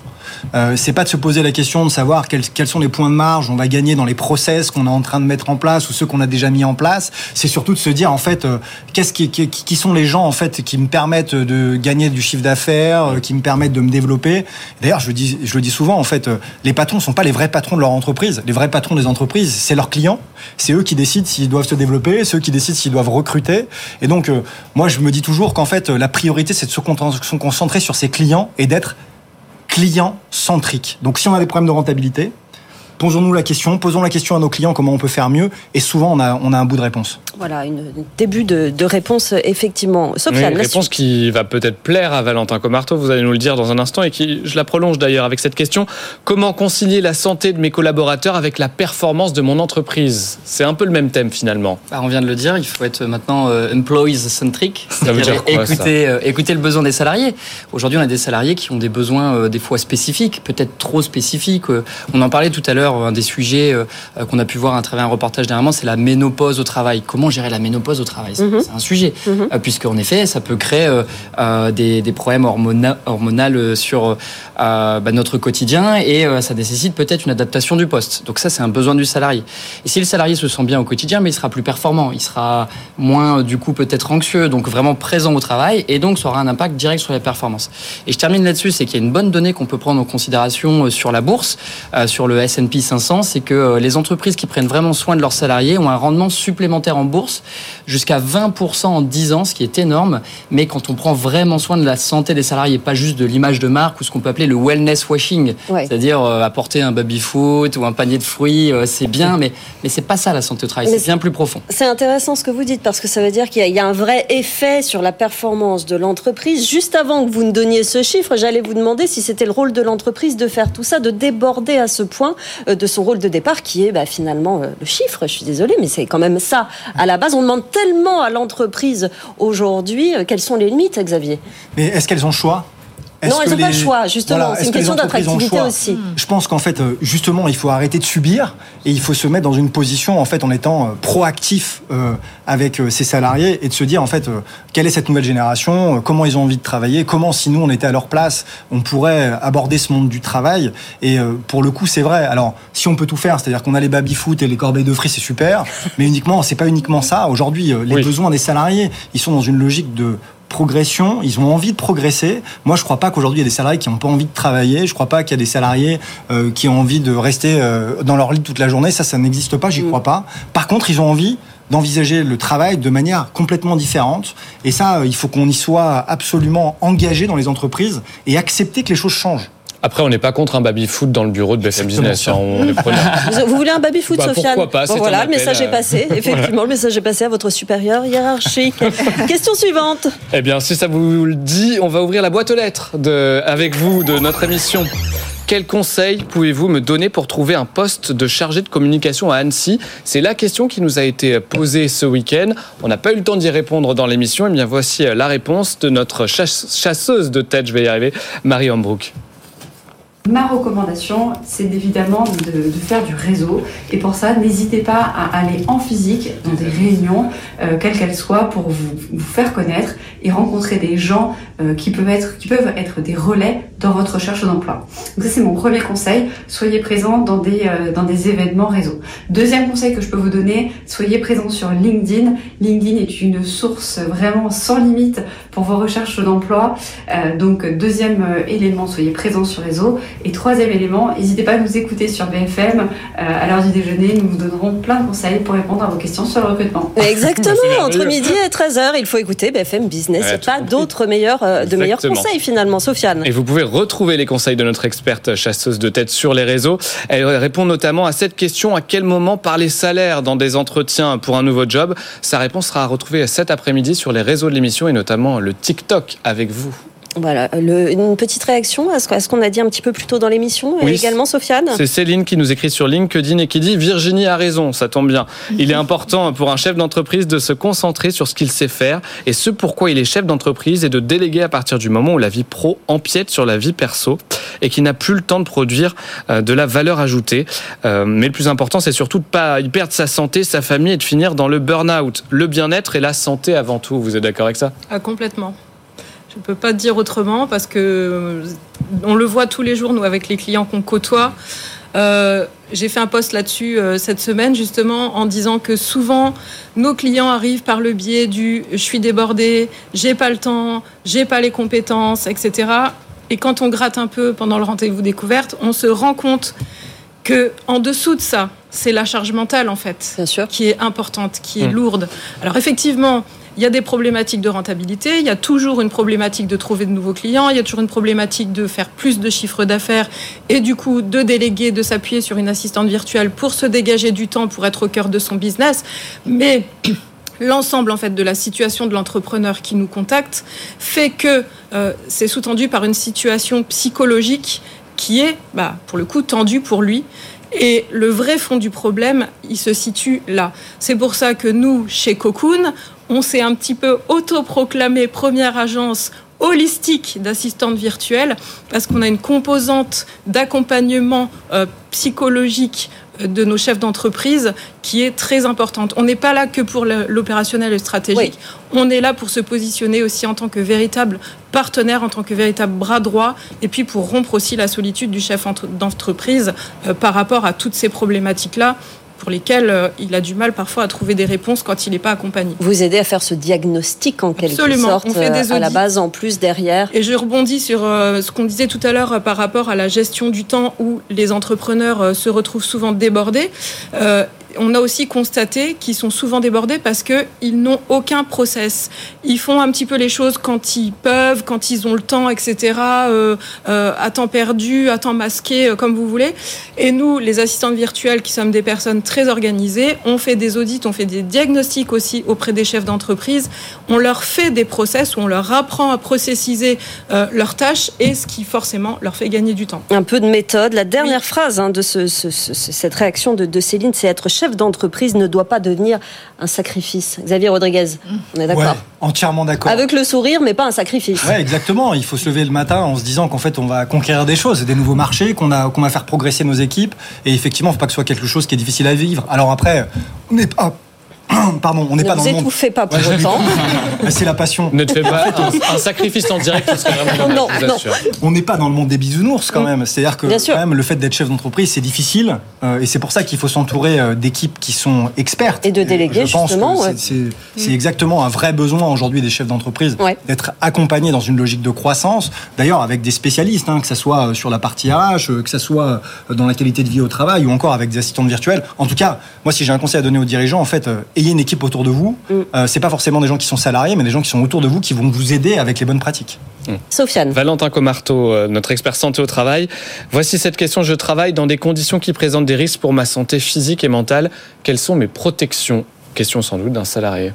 Euh, c'est pas de se poser la question de savoir quels, quels sont les points de marge on va gagner dans les process qu'on est en train de mettre en place ou ceux qu'on a déjà mis en place. C'est surtout de se dire en fait euh, qu'est-ce qui, qui, qui sont les gens en fait qui me permettent de gagner du chiffre d'affaires, euh, qui me permettent de me développer. D'ailleurs je dis, je le dis souvent en fait, euh, les patrons sont pas les vrais patrons de leur entreprise. Les vrais patrons des entreprises, c'est leurs clients. C'est eux qui décident s'ils doivent se développer, c'est eux qui décident s'ils doivent recruter. Et donc euh, moi je me dis toujours qu'en fait euh, la priorité c'est de se concentrer sur ses clients et d'être client-centrique. Donc, si on a des problèmes de rentabilité, posons-nous la question, posons la question à nos clients comment on peut faire mieux, et souvent on a, on a un bout de réponse. Voilà, un début de, de réponse, effectivement. Sofiane, oui, une réponse qui va peut-être plaire à Valentin Commarteau, vous allez nous le dire dans un instant, et qui, je la prolonge d'ailleurs avec cette question, comment concilier la santé de mes collaborateurs avec la performance de mon entreprise? C'est un peu le même thème finalement. Bah, on vient de le dire, il faut être maintenant euh, employees-centric, c'est-à-dire écouter, euh, écouter le besoin des salariés. Aujourd'hui, on a des salariés qui ont des besoins euh, des fois spécifiques, peut-être trop spécifiques. Euh, on en parlait tout à l'heure, un des sujets euh, qu'on a pu voir à travers un reportage dernièrement, c'est la ménopause au travail. Comment gérer la ménopause au travail, c'est mm-hmm. un sujet mm-hmm. puisqu'en effet ça peut créer euh, euh, des, des problèmes hormona- hormonaux sur euh, bah, notre quotidien et euh, ça nécessite peut-être une adaptation du poste, donc ça c'est un besoin du salarié. Et si le salarié se sent bien au quotidien, mais il sera plus performant, il sera moins du coup peut-être anxieux, donc vraiment présent au travail, et donc ça aura un impact direct sur la performance. Et je termine là-dessus, c'est qu'il y a une bonne donnée qu'on peut prendre en considération sur la bourse, euh, sur le S and P cinq cents, c'est que euh, les entreprises qui prennent vraiment soin de leurs salariés ont un rendement supplémentaire en bourse jusqu'à vingt pour cent en dix ans, ce qui est énorme. Mais quand on prend vraiment soin de la santé des salariés, pas juste de l'image de marque ou ce qu'on peut appeler le wellness washing, ouais. c'est-à-dire euh, apporter un baby-foot ou un panier de fruits, euh, c'est bien, mais, mais c'est pas ça la santé au travail, mais c'est bien plus profond. C'est intéressant ce que vous dites, parce que ça veut dire qu'il y a, il y a un vrai effet sur la performance de l'entreprise. Juste avant que vous ne donniez ce chiffre, j'allais vous demander si c'était le rôle de l'entreprise de faire tout ça, de déborder à ce point euh, de son rôle de départ qui est bah, finalement euh, le chiffre, je suis désolée, mais c'est quand même ça. À la base, on demande tellement à l'entreprise aujourd'hui, quelles sont les limites, Xavier? Mais est-ce qu'elles ont le choix? Est-ce non, elles n'ont les... pas le choix, justement. Voilà. C'est une question d'attractivité aussi. Je pense qu'en fait, justement, il faut arrêter de subir et il faut se mettre dans une position, en fait, en étant proactif avec ses salariés et de se dire, en fait, quelle est cette nouvelle génération, comment ils ont envie de travailler, comment, si nous, on était à leur place, on pourrait aborder ce monde du travail. Et pour le coup, c'est vrai. Alors, si on peut tout faire, c'est-à-dire qu'on a les baby-foot et les corbeilles de fruits, c'est super, mais uniquement, c'est pas uniquement ça. Aujourd'hui, les oui. besoins des salariés, ils sont dans une logique de progression, ils ont envie de progresser. Moi, je ne crois pas qu'aujourd'hui, il y a des salariés qui n'ont pas envie de travailler. Je ne crois pas qu'il y a des salariés euh, qui ont envie de rester euh, dans leur lit toute la journée. Ça, ça n'existe pas, j'y crois pas. Par contre, ils ont envie d'envisager le travail de manière complètement différente. Et ça, il faut qu'on y soit absolument engagé dans les entreprises et accepter que les choses changent. Après, on n'est pas contre un baby-foot dans le bureau de B F M Business. Hein, on est preneur. Vous voulez un baby-foot, bah, Sofiane? Pourquoi pas? Bon, voilà, le message euh... est passé. Effectivement, voilà. Le message est passé à votre supérieur hiérarchique. Question suivante. Eh bien, si ça vous le dit, on va ouvrir la boîte aux lettres de, avec vous de notre émission. Quel conseil pouvez-vous me donner pour trouver un poste de chargé de communication à Annecy? C'est la question qui nous a été posée ce week-end. On n'a pas eu le temps d'y répondre dans l'émission. Eh bien, voici la réponse de notre chasseuse de tête, je vais y arriver, Marie Hambrook. Ma recommandation, c'est évidemment de, de faire du réseau. Et pour ça, n'hésitez pas à aller en physique dans des réunions, euh, quelles qu'elles soient, pour vous, vous faire connaître et rencontrer des gens euh, qui peuvent être, qui peuvent être des relais dans votre recherche d'emploi. Donc ça, c'est mon premier conseil. Soyez présents dans des, euh, dans des événements réseau. Deuxième conseil que je peux vous donner, soyez présents sur LinkedIn. LinkedIn est une source vraiment sans limite pour vos recherches d'emploi. Euh, donc, deuxième élément, soyez présents sur réseau. Et troisième élément, n'hésitez pas à nous écouter sur B F M. Euh, à l'heure du déjeuner, nous vous donnerons plein de conseils pour répondre à vos questions sur le recrutement. Exactement, entre midi et treize heures, il faut écouter B F M Business. Ouais, et pas compris. D'autres meilleurs, euh, de meilleurs conseils finalement, Sofiane. Et vous pouvez retrouver les conseils de notre experte chasseuse de tête sur les réseaux. Elle répond notamment à cette question, à quel moment parler salaire dans des entretiens pour un nouveau job? Sa réponse sera à retrouver cet après-midi sur les réseaux de l'émission et notamment le TikTok avec vous. Voilà, le, une petite réaction à ce, à ce qu'on a dit un petit peu plus tôt dans l'émission, oui, et également Sofiane. C'est Céline qui nous écrit sur LinkedIn et qui dit « Virginie a raison, ça tombe bien. Il est important pour un chef d'entreprise de se concentrer sur ce qu'il sait faire et ce pourquoi il est chef d'entreprise et de déléguer à partir du moment où la vie pro empiète sur la vie perso et qui n'a plus le temps de produire de la valeur ajoutée. Mais le plus important, c'est surtout de ne pas y perdre sa santé, sa famille et de finir dans le burn-out. Le bien-être et la santé avant tout. Vous êtes d'accord avec ça ? Ah, complètement. Je ne peux pas dire autrement parce que on le voit tous les jours, nous, avec les clients qu'on côtoie. Euh, j'ai fait un post là-dessus euh, cette semaine, justement, en disant que souvent, nos clients arrivent par le biais du « je suis débordé, j'ai pas le temps, j'ai pas les compétences, et cetera » Et quand on gratte un peu pendant le rendez-vous découverte, on se rend compte qu'en dessous de ça, c'est la charge mentale, en fait, bien sûr, qui est importante, qui est mmh. lourde. Alors, effectivement, il y a des problématiques de rentabilité, il y a toujours une problématique de trouver de nouveaux clients, il y a toujours une problématique de faire plus de chiffre d'affaires et du coup de déléguer, de s'appuyer sur une assistante virtuelle pour se dégager du temps, pour être au cœur de son business. Mais l'ensemble en fait, de la situation de l'entrepreneur qui nous contacte fait que euh, c'est sous-tendu par une situation psychologique qui est, bah, pour le coup, tendue pour lui. Et le vrai fond du problème, il se situe là. C'est pour ça que nous, chez Cocoon, on s'est un petit peu autoproclamé première agence holistique d'assistantes virtuelles parce qu'on a une composante d'accompagnement euh, psychologique de nos chefs d'entreprise qui est très importante. On n'est pas là que pour l'opérationnel et le stratégique. Oui. On est là pour se positionner aussi en tant que véritable partenaire, en tant que véritable bras droit, et puis pour rompre aussi la solitude du chef d'entreprise euh, par rapport à toutes ces problématiques-là, pour lesquels il a du mal parfois à trouver des réponses quand il n'est pas accompagné. Vous aidez à faire ce diagnostic en quelque Absolument. sorte, on fait des audits à la base en plus derrière. Et je rebondis sur ce qu'on disait tout à l'heure par rapport à la gestion du temps où les entrepreneurs se retrouvent souvent débordés. Euh, on a aussi constaté qu'ils sont souvent débordés parce qu'ils n'ont aucun process. Ils font un petit peu les choses quand ils peuvent, quand ils ont le temps, et cetera, euh, euh, à temps perdu, à temps masqué, euh, comme vous voulez. Et nous, les assistantes virtuelles, qui sommes des personnes très organisées, on fait des audits, on fait des diagnostics aussi auprès des chefs d'entreprise. On leur fait des process où on leur apprend à processiser euh, leurs tâches et ce qui, forcément, leur fait gagner du temps. Un peu de méthode. La dernière oui. phrase hein, de ce, ce, ce, cette réaction de, de Céline, c'est être chef d'entreprise ne doit pas devenir un sacrifice. Xavier Rodriguez, on est d'accord ? Ouais, entièrement d'accord. Avec le sourire, mais pas un sacrifice. Ouais, exactement. Il faut se lever le matin en se disant qu'en fait, on va conquérir des choses, des nouveaux marchés, qu'on a, qu'on va faire progresser nos équipes. Et effectivement, il ne faut pas que ce soit quelque chose qui est difficile à vivre. Alors après, on n'est pas... Pardon, on n'est pas dans le monde. Ne vous étouffez pas pour ouais, autant. C'est la passion. Ne te fais pas un, un sacrifice en direct, ce serait vraiment non, non. On n'est pas dans le monde des bisounours quand même. C'est-à-dire que quand même, le fait d'être chef d'entreprise, c'est difficile. Euh, et c'est pour ça qu'il faut s'entourer d'équipes qui sont expertes. Et de déléguer, je pense justement. Ouais. C'est, c'est, c'est exactement un vrai besoin aujourd'hui des chefs d'entreprise ouais. d'être accompagnés dans une logique de croissance. D'ailleurs, avec des spécialistes, hein, que ce soit sur la partie R H, que ce soit dans la qualité de vie au travail ou encore avec des assistantes virtuelles. En tout cas, moi, si j'ai un conseil à donner aux dirigeants, en fait, ayez une équipe autour de vous. Mm. Euh, c'est pas forcément des gens qui sont salariés, mais des gens qui sont autour de vous qui vont vous aider avec les bonnes pratiques. Mm. Sofiane. Valentin Commarteau, notre expert santé au travail. Voici cette question. Je travaille dans des conditions qui présentent des risques pour ma santé physique et mentale. Quelles sont mes protections ? Question sans doute d'un salarié.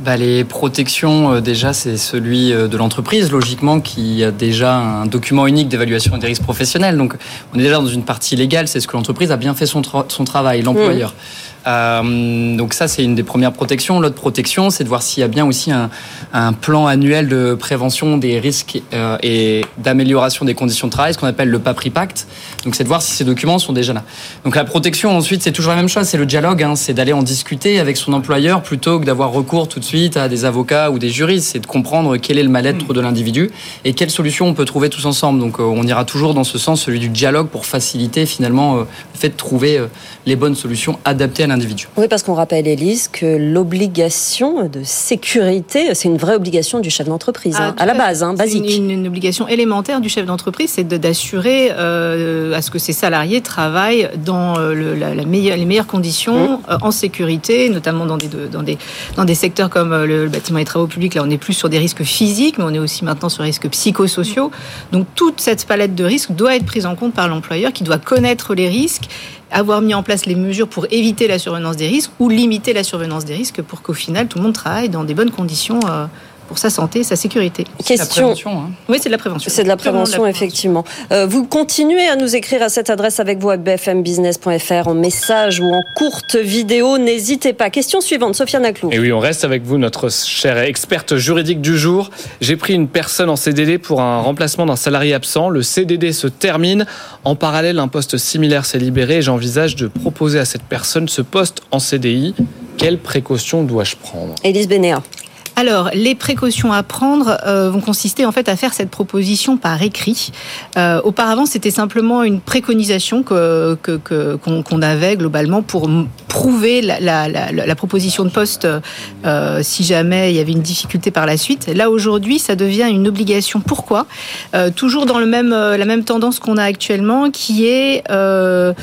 Bah, les protections, déjà, c'est celui de l'entreprise, logiquement, qui a déjà un document unique d'évaluation des risques professionnels. Donc, on est déjà dans une partie légale. C'est ce que l'entreprise a bien fait son, tra- son travail, l'employeur. Mmh. Euh, donc ça, c'est une des premières protections. L'autre protection, c'est de voir s'il y a bien aussi un, un plan annuel de prévention des risques euh, et d'amélioration des conditions de travail, ce qu'on appelle le PAPRI Pact. Donc, c'est de voir si ces documents sont déjà là. Donc, la protection, ensuite, c'est toujours la même chose. C'est le dialogue, hein, c'est d'aller en discuter avec son employeur plutôt que d'avoir recours tout de suite à des avocats ou des juristes, c'est de comprendre quel est le mal-être de l'individu et quelles solutions on peut trouver tous ensemble. Donc on ira toujours dans ce sens, celui du dialogue, pour faciliter finalement le fait de trouver les bonnes solutions adaptées à l'individu. Oui, parce qu'on rappelle, Élise, que l'obligation de sécurité, c'est une vraie obligation du chef d'entreprise, ah, hein, à la base, hein, basique. C'est une, une obligation élémentaire du chef d'entreprise, c'est de, d'assurer euh, à ce que ses salariés travaillent dans le, la, la meilleure, les meilleures conditions, mmh. euh, en sécurité, notamment dans des, dans des, dans des secteurs comme comme le bâtiment et les travaux publics. Là, on est plus sur des risques physiques, mais on est aussi maintenant sur des risques psychosociaux. Donc, toute cette palette de risques doit être prise en compte par l'employeur, qui doit connaître les risques, avoir mis en place les mesures pour éviter la survenance des risques ou limiter la survenance des risques pour qu'au final, tout le monde travaille dans des bonnes conditions euh, pour sa santé et sa sécurité. Question. C'est de la prévention, hein. Oui, c'est de la prévention. C'est de la prévention, de la prévention effectivement. Euh, vous continuez à nous écrire à cette adresse avec vous à b f m business point f r en message ou en courte vidéo. N'hésitez pas. Question suivante, Sofiane Aclou. Et oui, on reste avec vous, notre chère experte juridique du jour. J'ai pris une personne en C D D pour un remplacement d'un salarié absent. Le C D D se termine. En parallèle, un poste similaire s'est libéré et j'envisage de proposer à cette personne ce poste en C D I. Quelles précautions dois-je prendre ? Élise Bénéat. Alors, les précautions à prendre euh, vont consister en fait à faire cette proposition par écrit. Euh, auparavant, c'était simplement une préconisation que, que, que, qu'on, qu'on avait globalement pour prouver la, la, la, la proposition de poste euh, si jamais il y avait une difficulté par la suite. Là, aujourd'hui, ça devient une obligation. Pourquoi ? euh, Toujours dans le même, la même tendance qu'on a actuellement, qui est... Euh,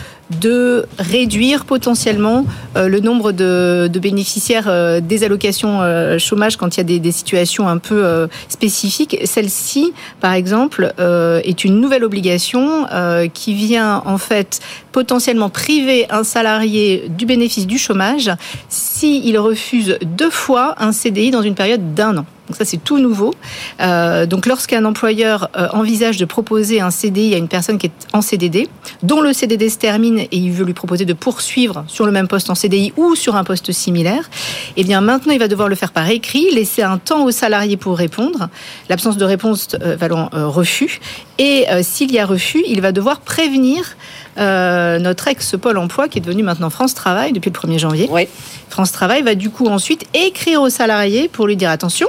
de réduire potentiellement euh, le nombre de, de bénéficiaires euh, des allocations euh, chômage quand il y a des, des situations un peu euh, spécifiques. Celle-ci, par exemple, euh, est une nouvelle obligation euh, qui vient en fait potentiellement priver un salarié du bénéfice du chômage s'il refuse deux fois un C D I dans une période d'un an. Donc ça, c'est tout nouveau. Euh, donc lorsqu'un employeur euh, envisage de proposer un C D I à une personne qui est en C D D, dont le C D D se termine et il veut lui proposer de poursuivre sur le même poste en C D I ou sur un poste similaire, eh bien maintenant, il va devoir le faire par écrit, laisser un temps au salarié pour répondre. L'absence de réponse euh, valant euh, refus. Et euh, s'il y a refus, il va devoir prévenir euh, notre ex-Pôle emploi qui est devenu maintenant France Travail depuis le premier janvier. Oui. France Travail va du coup ensuite écrire au salarié pour lui dire « Attention,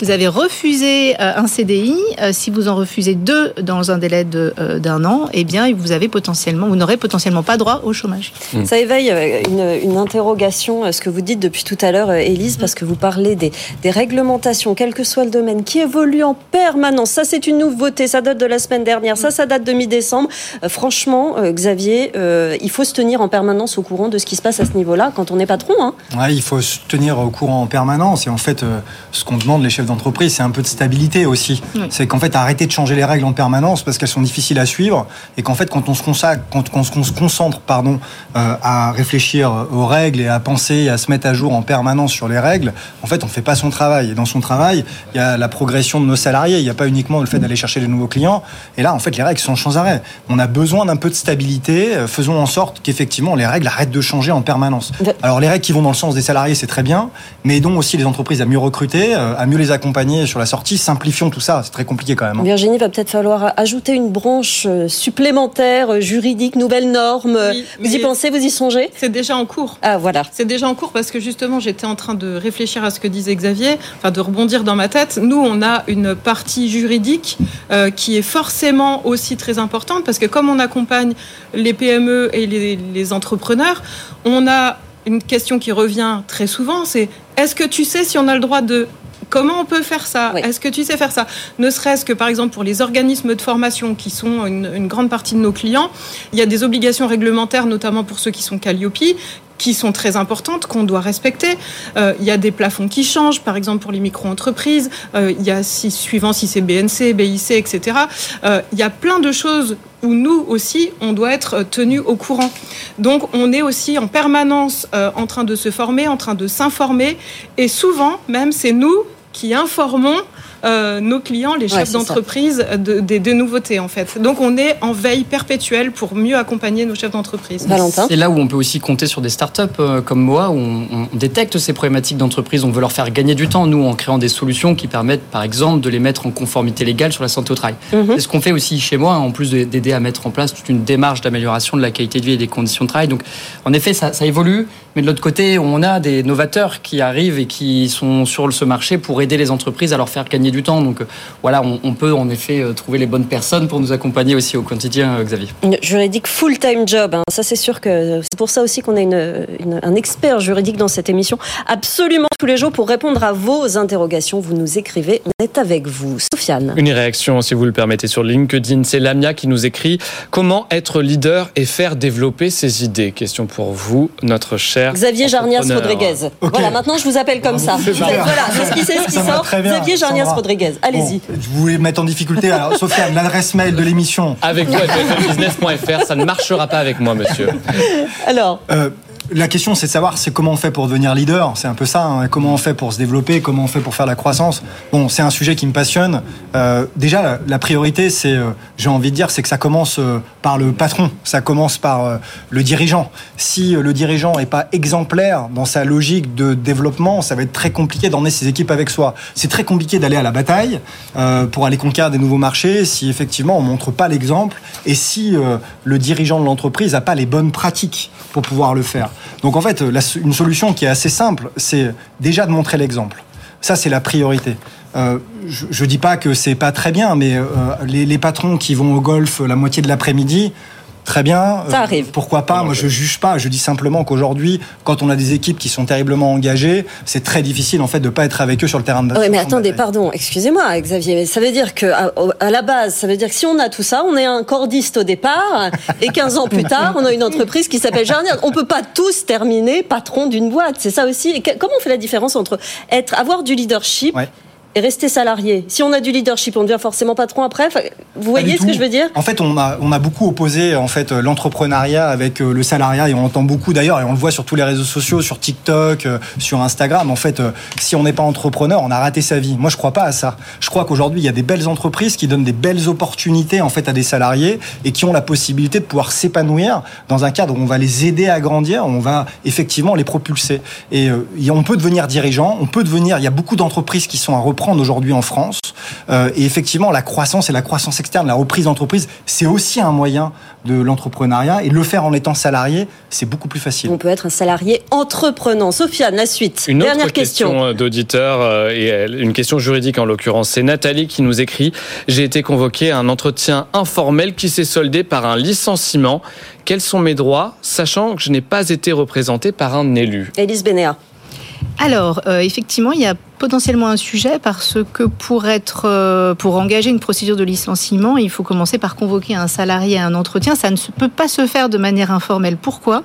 vous avez refusé un C D I. Si vous en refusez deux dans un délai de, euh, d'un an, eh bien, vous avez potentiellement, vous n'aurez potentiellement pas droit au chômage. » Mmh. Ça éveille une, une interrogation, ce que vous dites depuis tout à l'heure, Élise, mmh. parce que vous parlez des, des réglementations, quel que soit le domaine, qui évoluent en permanence. Ça, c'est une nouveauté. Ça date de la semaine dernière. Mmh. Ça, ça date de mi-décembre. Euh, franchement, euh, Xavier, euh, il faut se tenir en permanence au courant de ce qui se passe à ce niveau-là quand on est patron. Hein. Ouais, il faut se tenir au courant en permanence. Et en fait, euh, ce qu'on demande les chefs d'entreprise, c'est un peu de stabilité aussi. Oui. C'est qu'en fait, arrêter de changer les règles en permanence parce qu'elles sont difficiles à suivre et qu'en fait, quand on se consacre, quand on se concentre, pardon, euh, à réfléchir aux règles et à penser et à se mettre à jour en permanence sur les règles, en fait, on ne fait pas son travail. Et dans son travail, il y a la progression de nos salariés. Il n'y a pas uniquement le fait d'aller chercher de nouveaux clients. Et là, en fait, les règles sont sans arrêt. On a besoin d'un peu de stabilité. Faisons en sorte qu'effectivement, les règles arrêtent de changer en permanence. Alors, les règles qui vont dans le sens des salariés, c'est très bien, mais aidons aussi les entreprises à mieux recruter, à mieux les accompagner sur la sortie, simplifions tout ça, c'est très compliqué quand même. Virginie, va peut-être falloir ajouter une branche supplémentaire, juridique, nouvelles normes. Oui, vous y pensez, vous y songez ? C'est déjà en cours. Ah voilà. C'est déjà en cours parce que justement, j'étais en train de réfléchir à ce que disait Xavier, enfin de rebondir dans ma tête. Nous, on a une partie juridique euh, qui est forcément aussi très importante parce que comme on accompagne les P M E et les, les entrepreneurs, on a une question qui revient très souvent, c'est est-ce que tu sais si on a le droit de... Comment on peut faire ça ? Oui. Est-ce que tu sais faire ça ? Ne serait-ce que, par exemple, pour les organismes de formation qui sont une, une grande partie de nos clients, il y a des obligations réglementaires, notamment pour ceux qui sont Calliope, qui sont très importantes, qu'on doit respecter. Euh, il y a des plafonds qui changent, par exemple pour les micro-entreprises. Euh, il y a, si, suivant si c'est B N C, B I C, et cetera. Euh, il y a plein de choses où nous aussi, on doit être tenus au courant. Donc, on est aussi en permanence euh, en train de se former, en train de s'informer. Et souvent, même, c'est nous qui informons euh, nos clients, les chefs ouais, d'entreprise, de, des, des nouveautés, en fait. Donc, on est en veille perpétuelle pour mieux accompagner nos chefs d'entreprise. Valentin. C'est là où on peut aussi compter sur des startups euh, comme M O A, où on, on détecte ces problématiques d'entreprise. On veut leur faire gagner du temps, nous, en créant des solutions qui permettent, par exemple, de les mettre en conformité légale sur la santé au travail. Mm-hmm. C'est ce qu'on fait aussi chez M O A, hein, en plus d'aider à mettre en place toute une démarche d'amélioration de la qualité de vie et des conditions de travail. Donc, en effet, ça, ça évolue. Mais de l'autre côté, on a des novateurs qui arrivent et qui sont sur ce marché pour aider les entreprises à leur faire gagner du temps. Donc voilà, on, on peut en effet trouver les bonnes personnes pour nous accompagner aussi au quotidien, Xavier. Juridique full-time job, hein. Ça c'est sûr que c'est pour ça aussi qu'on a une, une, un expert juridique dans cette émission. Absolument tous les jours pour répondre à vos interrogations. Vous nous écrivez, on est avec vous. Sofiane. Une réaction, si vous le permettez, sur LinkedIn. C'est Lamia qui nous écrit « Comment être leader et faire développer ses idées ?» Question pour vous, notre cher Xavier Jarnias Rodriguez. Okay. Voilà, maintenant je vous appelle comme ça. C'est voilà, c'est ce qui, c'est ce qui sort. Xavier Jarnias Rodriguez, allez-y. Bon, je voulais mettre en difficulté, alors, Sofiane, l'adresse mail de l'émission. Avec vous, b f m business point f r, ça ne marchera pas avec moi, monsieur. Alors euh, la question, c'est de savoir c'est comment on fait pour devenir leader. C'est un peu ça. Hein. Comment on fait pour se développer, comment on fait pour faire la croissance. Bon, c'est un sujet qui me passionne. Euh, déjà, la, la priorité, c'est, euh, j'ai envie de dire, c'est que ça commence euh, par le patron. Ça commence par euh, le dirigeant. Si euh, le dirigeant n'est pas exemplaire dans sa logique de développement, ça va être très compliqué d'emmener ses équipes avec soi. C'est très compliqué d'aller à la bataille euh, pour aller conquérir des nouveaux marchés si effectivement on montre pas l'exemple et si euh, le dirigeant de l'entreprise n'a pas les bonnes pratiques pour pouvoir le faire. Donc en fait, la, une solution qui est assez simple, c'est déjà de montrer l'exemple. Ça, c'est la priorité. Euh, je ne dis pas que c'est pas très bien, mais euh, les, les patrons qui vont au golf la moitié de l'après-midi, très bien. Ça arrive. Euh, pourquoi pas ? Moi, je ne juge pas. Je dis simplement qu'aujourd'hui, quand on a des équipes qui sont terriblement engagées, c'est très difficile, en fait, de ne pas être avec eux sur le terrain de bataille. Oui, mais attendez, pardon. Excusez-moi, Xavier. Mais ça veut dire qu'à à la base, ça veut dire que si on a tout ça, on est un cordiste au départ et quinze ans plus tard, on a une entreprise qui s'appelle Jarnias. On ne peut pas tous terminer patron d'une boîte. C'est ça aussi. Et comment on fait la différence entre être, avoir du leadership, ouais, et rester salarié? Si on a du leadership, on devient forcément patron après. Vous voyez ce que je veux dire ? En fait, on a, on a beaucoup opposé en fait, l'entrepreneuriat avec le salariat, et on l'entend beaucoup d'ailleurs, et on le voit sur tous les réseaux sociaux, sur TikTok, sur Instagram. En fait, si on n'est pas entrepreneur, on a raté sa vie. Moi, je ne crois pas à ça. Je crois qu'aujourd'hui, il y a des belles entreprises qui donnent des belles opportunités en fait, à des salariés et qui ont la possibilité de pouvoir s'épanouir dans un cadre où on va les aider à grandir, où on va effectivement les propulser. Et, et on peut devenir dirigeant, on peut devenir... Il y a beaucoup d'entreprises qui sont à reprendre aujourd'hui en France, euh, et effectivement la croissance et la croissance externe, la reprise d'entreprise, c'est aussi un moyen de l'entrepreneuriat, et le faire en étant salarié, c'est beaucoup plus facile. On peut être un salarié entreprenant. Sofiane, la suite. Une dernière autre question, question d'auditeur, euh, et une question juridique en l'occurrence. C'est Nathalie qui nous écrit: j'ai été convoquée à un entretien informel qui s'est soldé par un licenciement. Quels sont mes droits, sachant que je n'ai pas été représentée par un élu? Élise Bénéat. Alors, euh, effectivement, il y a potentiellement un sujet, parce que pour être, euh, pour engager une procédure de licenciement, il faut commencer par convoquer un salarié à un entretien. Ça ne se, peut pas se faire de manière informelle. Pourquoi ?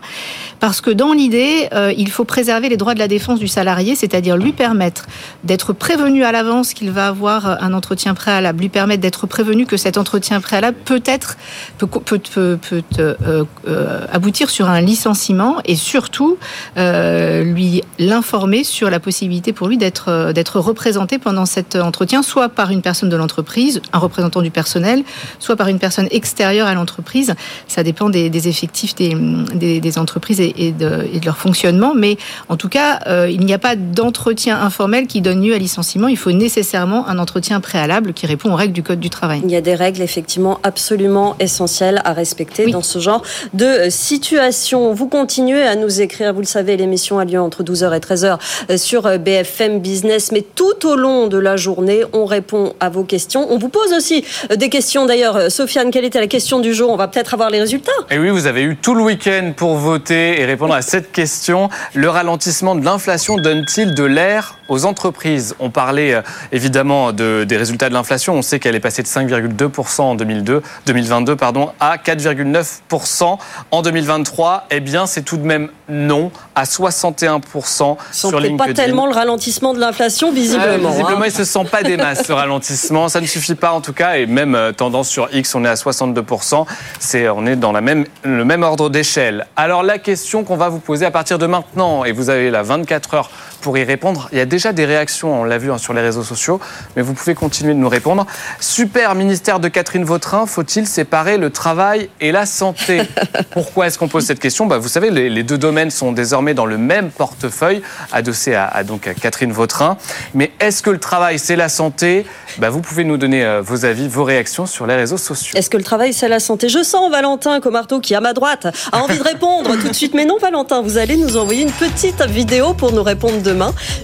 Parce que dans l'idée, euh, il faut préserver les droits de la défense du salarié, c'est-à-dire lui permettre d'être prévenu à l'avance qu'il va avoir un entretien préalable, lui permettre d'être prévenu que cet entretien préalable peut être peut, peut, peut, peut euh, euh, aboutir sur un licenciement, et surtout euh, lui l'informer sur la possibilité pour lui d'être euh, d'être représenté pendant cet entretien, soit par une personne de l'entreprise, un représentant du personnel, soit par une personne extérieure à l'entreprise. Ça dépend des, des effectifs des, des, des entreprises et, et, de, et de leur fonctionnement. Mais en tout cas, euh, il n'y a pas d'entretien informel qui donne lieu à licenciement. Il faut nécessairement un entretien préalable qui répond aux règles du Code du travail. Il y a des règles effectivement absolument essentielles à respecter, oui, dans ce genre de situation. Vous continuez à nous écrire. Vous le savez, l'émission a lieu entre douze heures et treize heures sur B F M Business. Mais tout au long de la journée, on répond à vos questions. On vous pose aussi des questions. D'ailleurs, Sofiane, quelle était la question du jour ? On va peut-être avoir les résultats. Et oui, vous avez eu tout le week-end pour voter et répondre à cette question. Le ralentissement de l'inflation donne-t-il de l'air aux entreprises ? On parlait évidemment de, des résultats de l'inflation. On sait qu'elle est passée de cinq virgule deux pour cent en deux mille vingt-deux pardon, à quatre virgule neuf pour cent en deux mille vingt-trois. Eh bien, c'est tout de même non, à soixante et un pour cent sur LinkedIn. Pas tellement le ralentissement de l'inflation. Visiblement, euh, visiblement hein. Il ne se sent pas des masses, le ralentissement. Ça ne suffit pas en tout cas. Et même euh, tendance sur X, on est à soixante-deux pour cent. C'est, on est dans la même, le même ordre d'échelle. Alors la question qu'on va vous poser à partir de maintenant, et vous avez là vingt-quatre heures pour y répondre. Il y a déjà des réactions, on l'a vu hein, sur les réseaux sociaux, mais vous pouvez continuer de nous répondre. Super ministère de Catherine Vautrin, faut-il séparer le travail et la santé ? Pourquoi est-ce qu'on pose cette question ? Bah, vous savez, les, les deux domaines sont désormais dans le même portefeuille, adossé à, à, donc, à Catherine Vautrin. Mais est-ce que le travail, c'est la santé ? Bah, vous pouvez nous donner euh, vos avis, vos réactions sur les réseaux sociaux. Est-ce que le travail, c'est la santé ? Je sens Valentin Commarteau, qui à ma droite, a envie de répondre tout de suite. Mais non, Valentin, vous allez nous envoyer une petite vidéo pour nous répondre demain.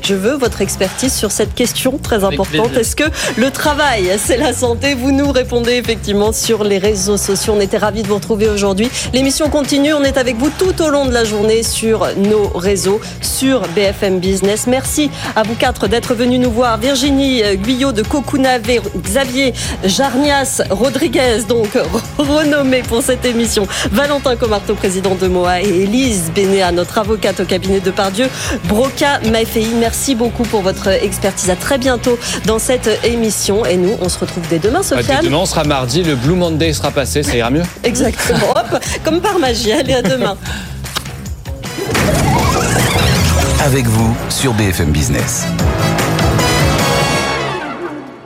Je veux votre expertise sur cette question très importante. Est-ce que le travail, c'est la santé ? Vous nous répondez effectivement sur les réseaux sociaux. On était ravis de vous retrouver aujourd'hui. L'émission continue. On est avec vous tout au long de la journée sur nos réseaux, sur B F M Business. Merci à vous quatre d'être venus nous voir. Virginie Guyot de Cocounavé, Xavier Jarnias Rodriguez, donc renommé pour cette émission, Valentin Commarteau, président de M O A, et Élise Bénéat, notre avocate au cabinet de Pardieu Brocas Maffei. Merci beaucoup pour votre expertise. À très bientôt dans cette émission. Et nous, on se retrouve dès demain, Sofiane. Dès demain, on sera mardi. Le Blue Monday sera passé. Ça ira mieux. Exactement. Hop, comme par magie. Allez, à demain. Avec vous sur B F M Business.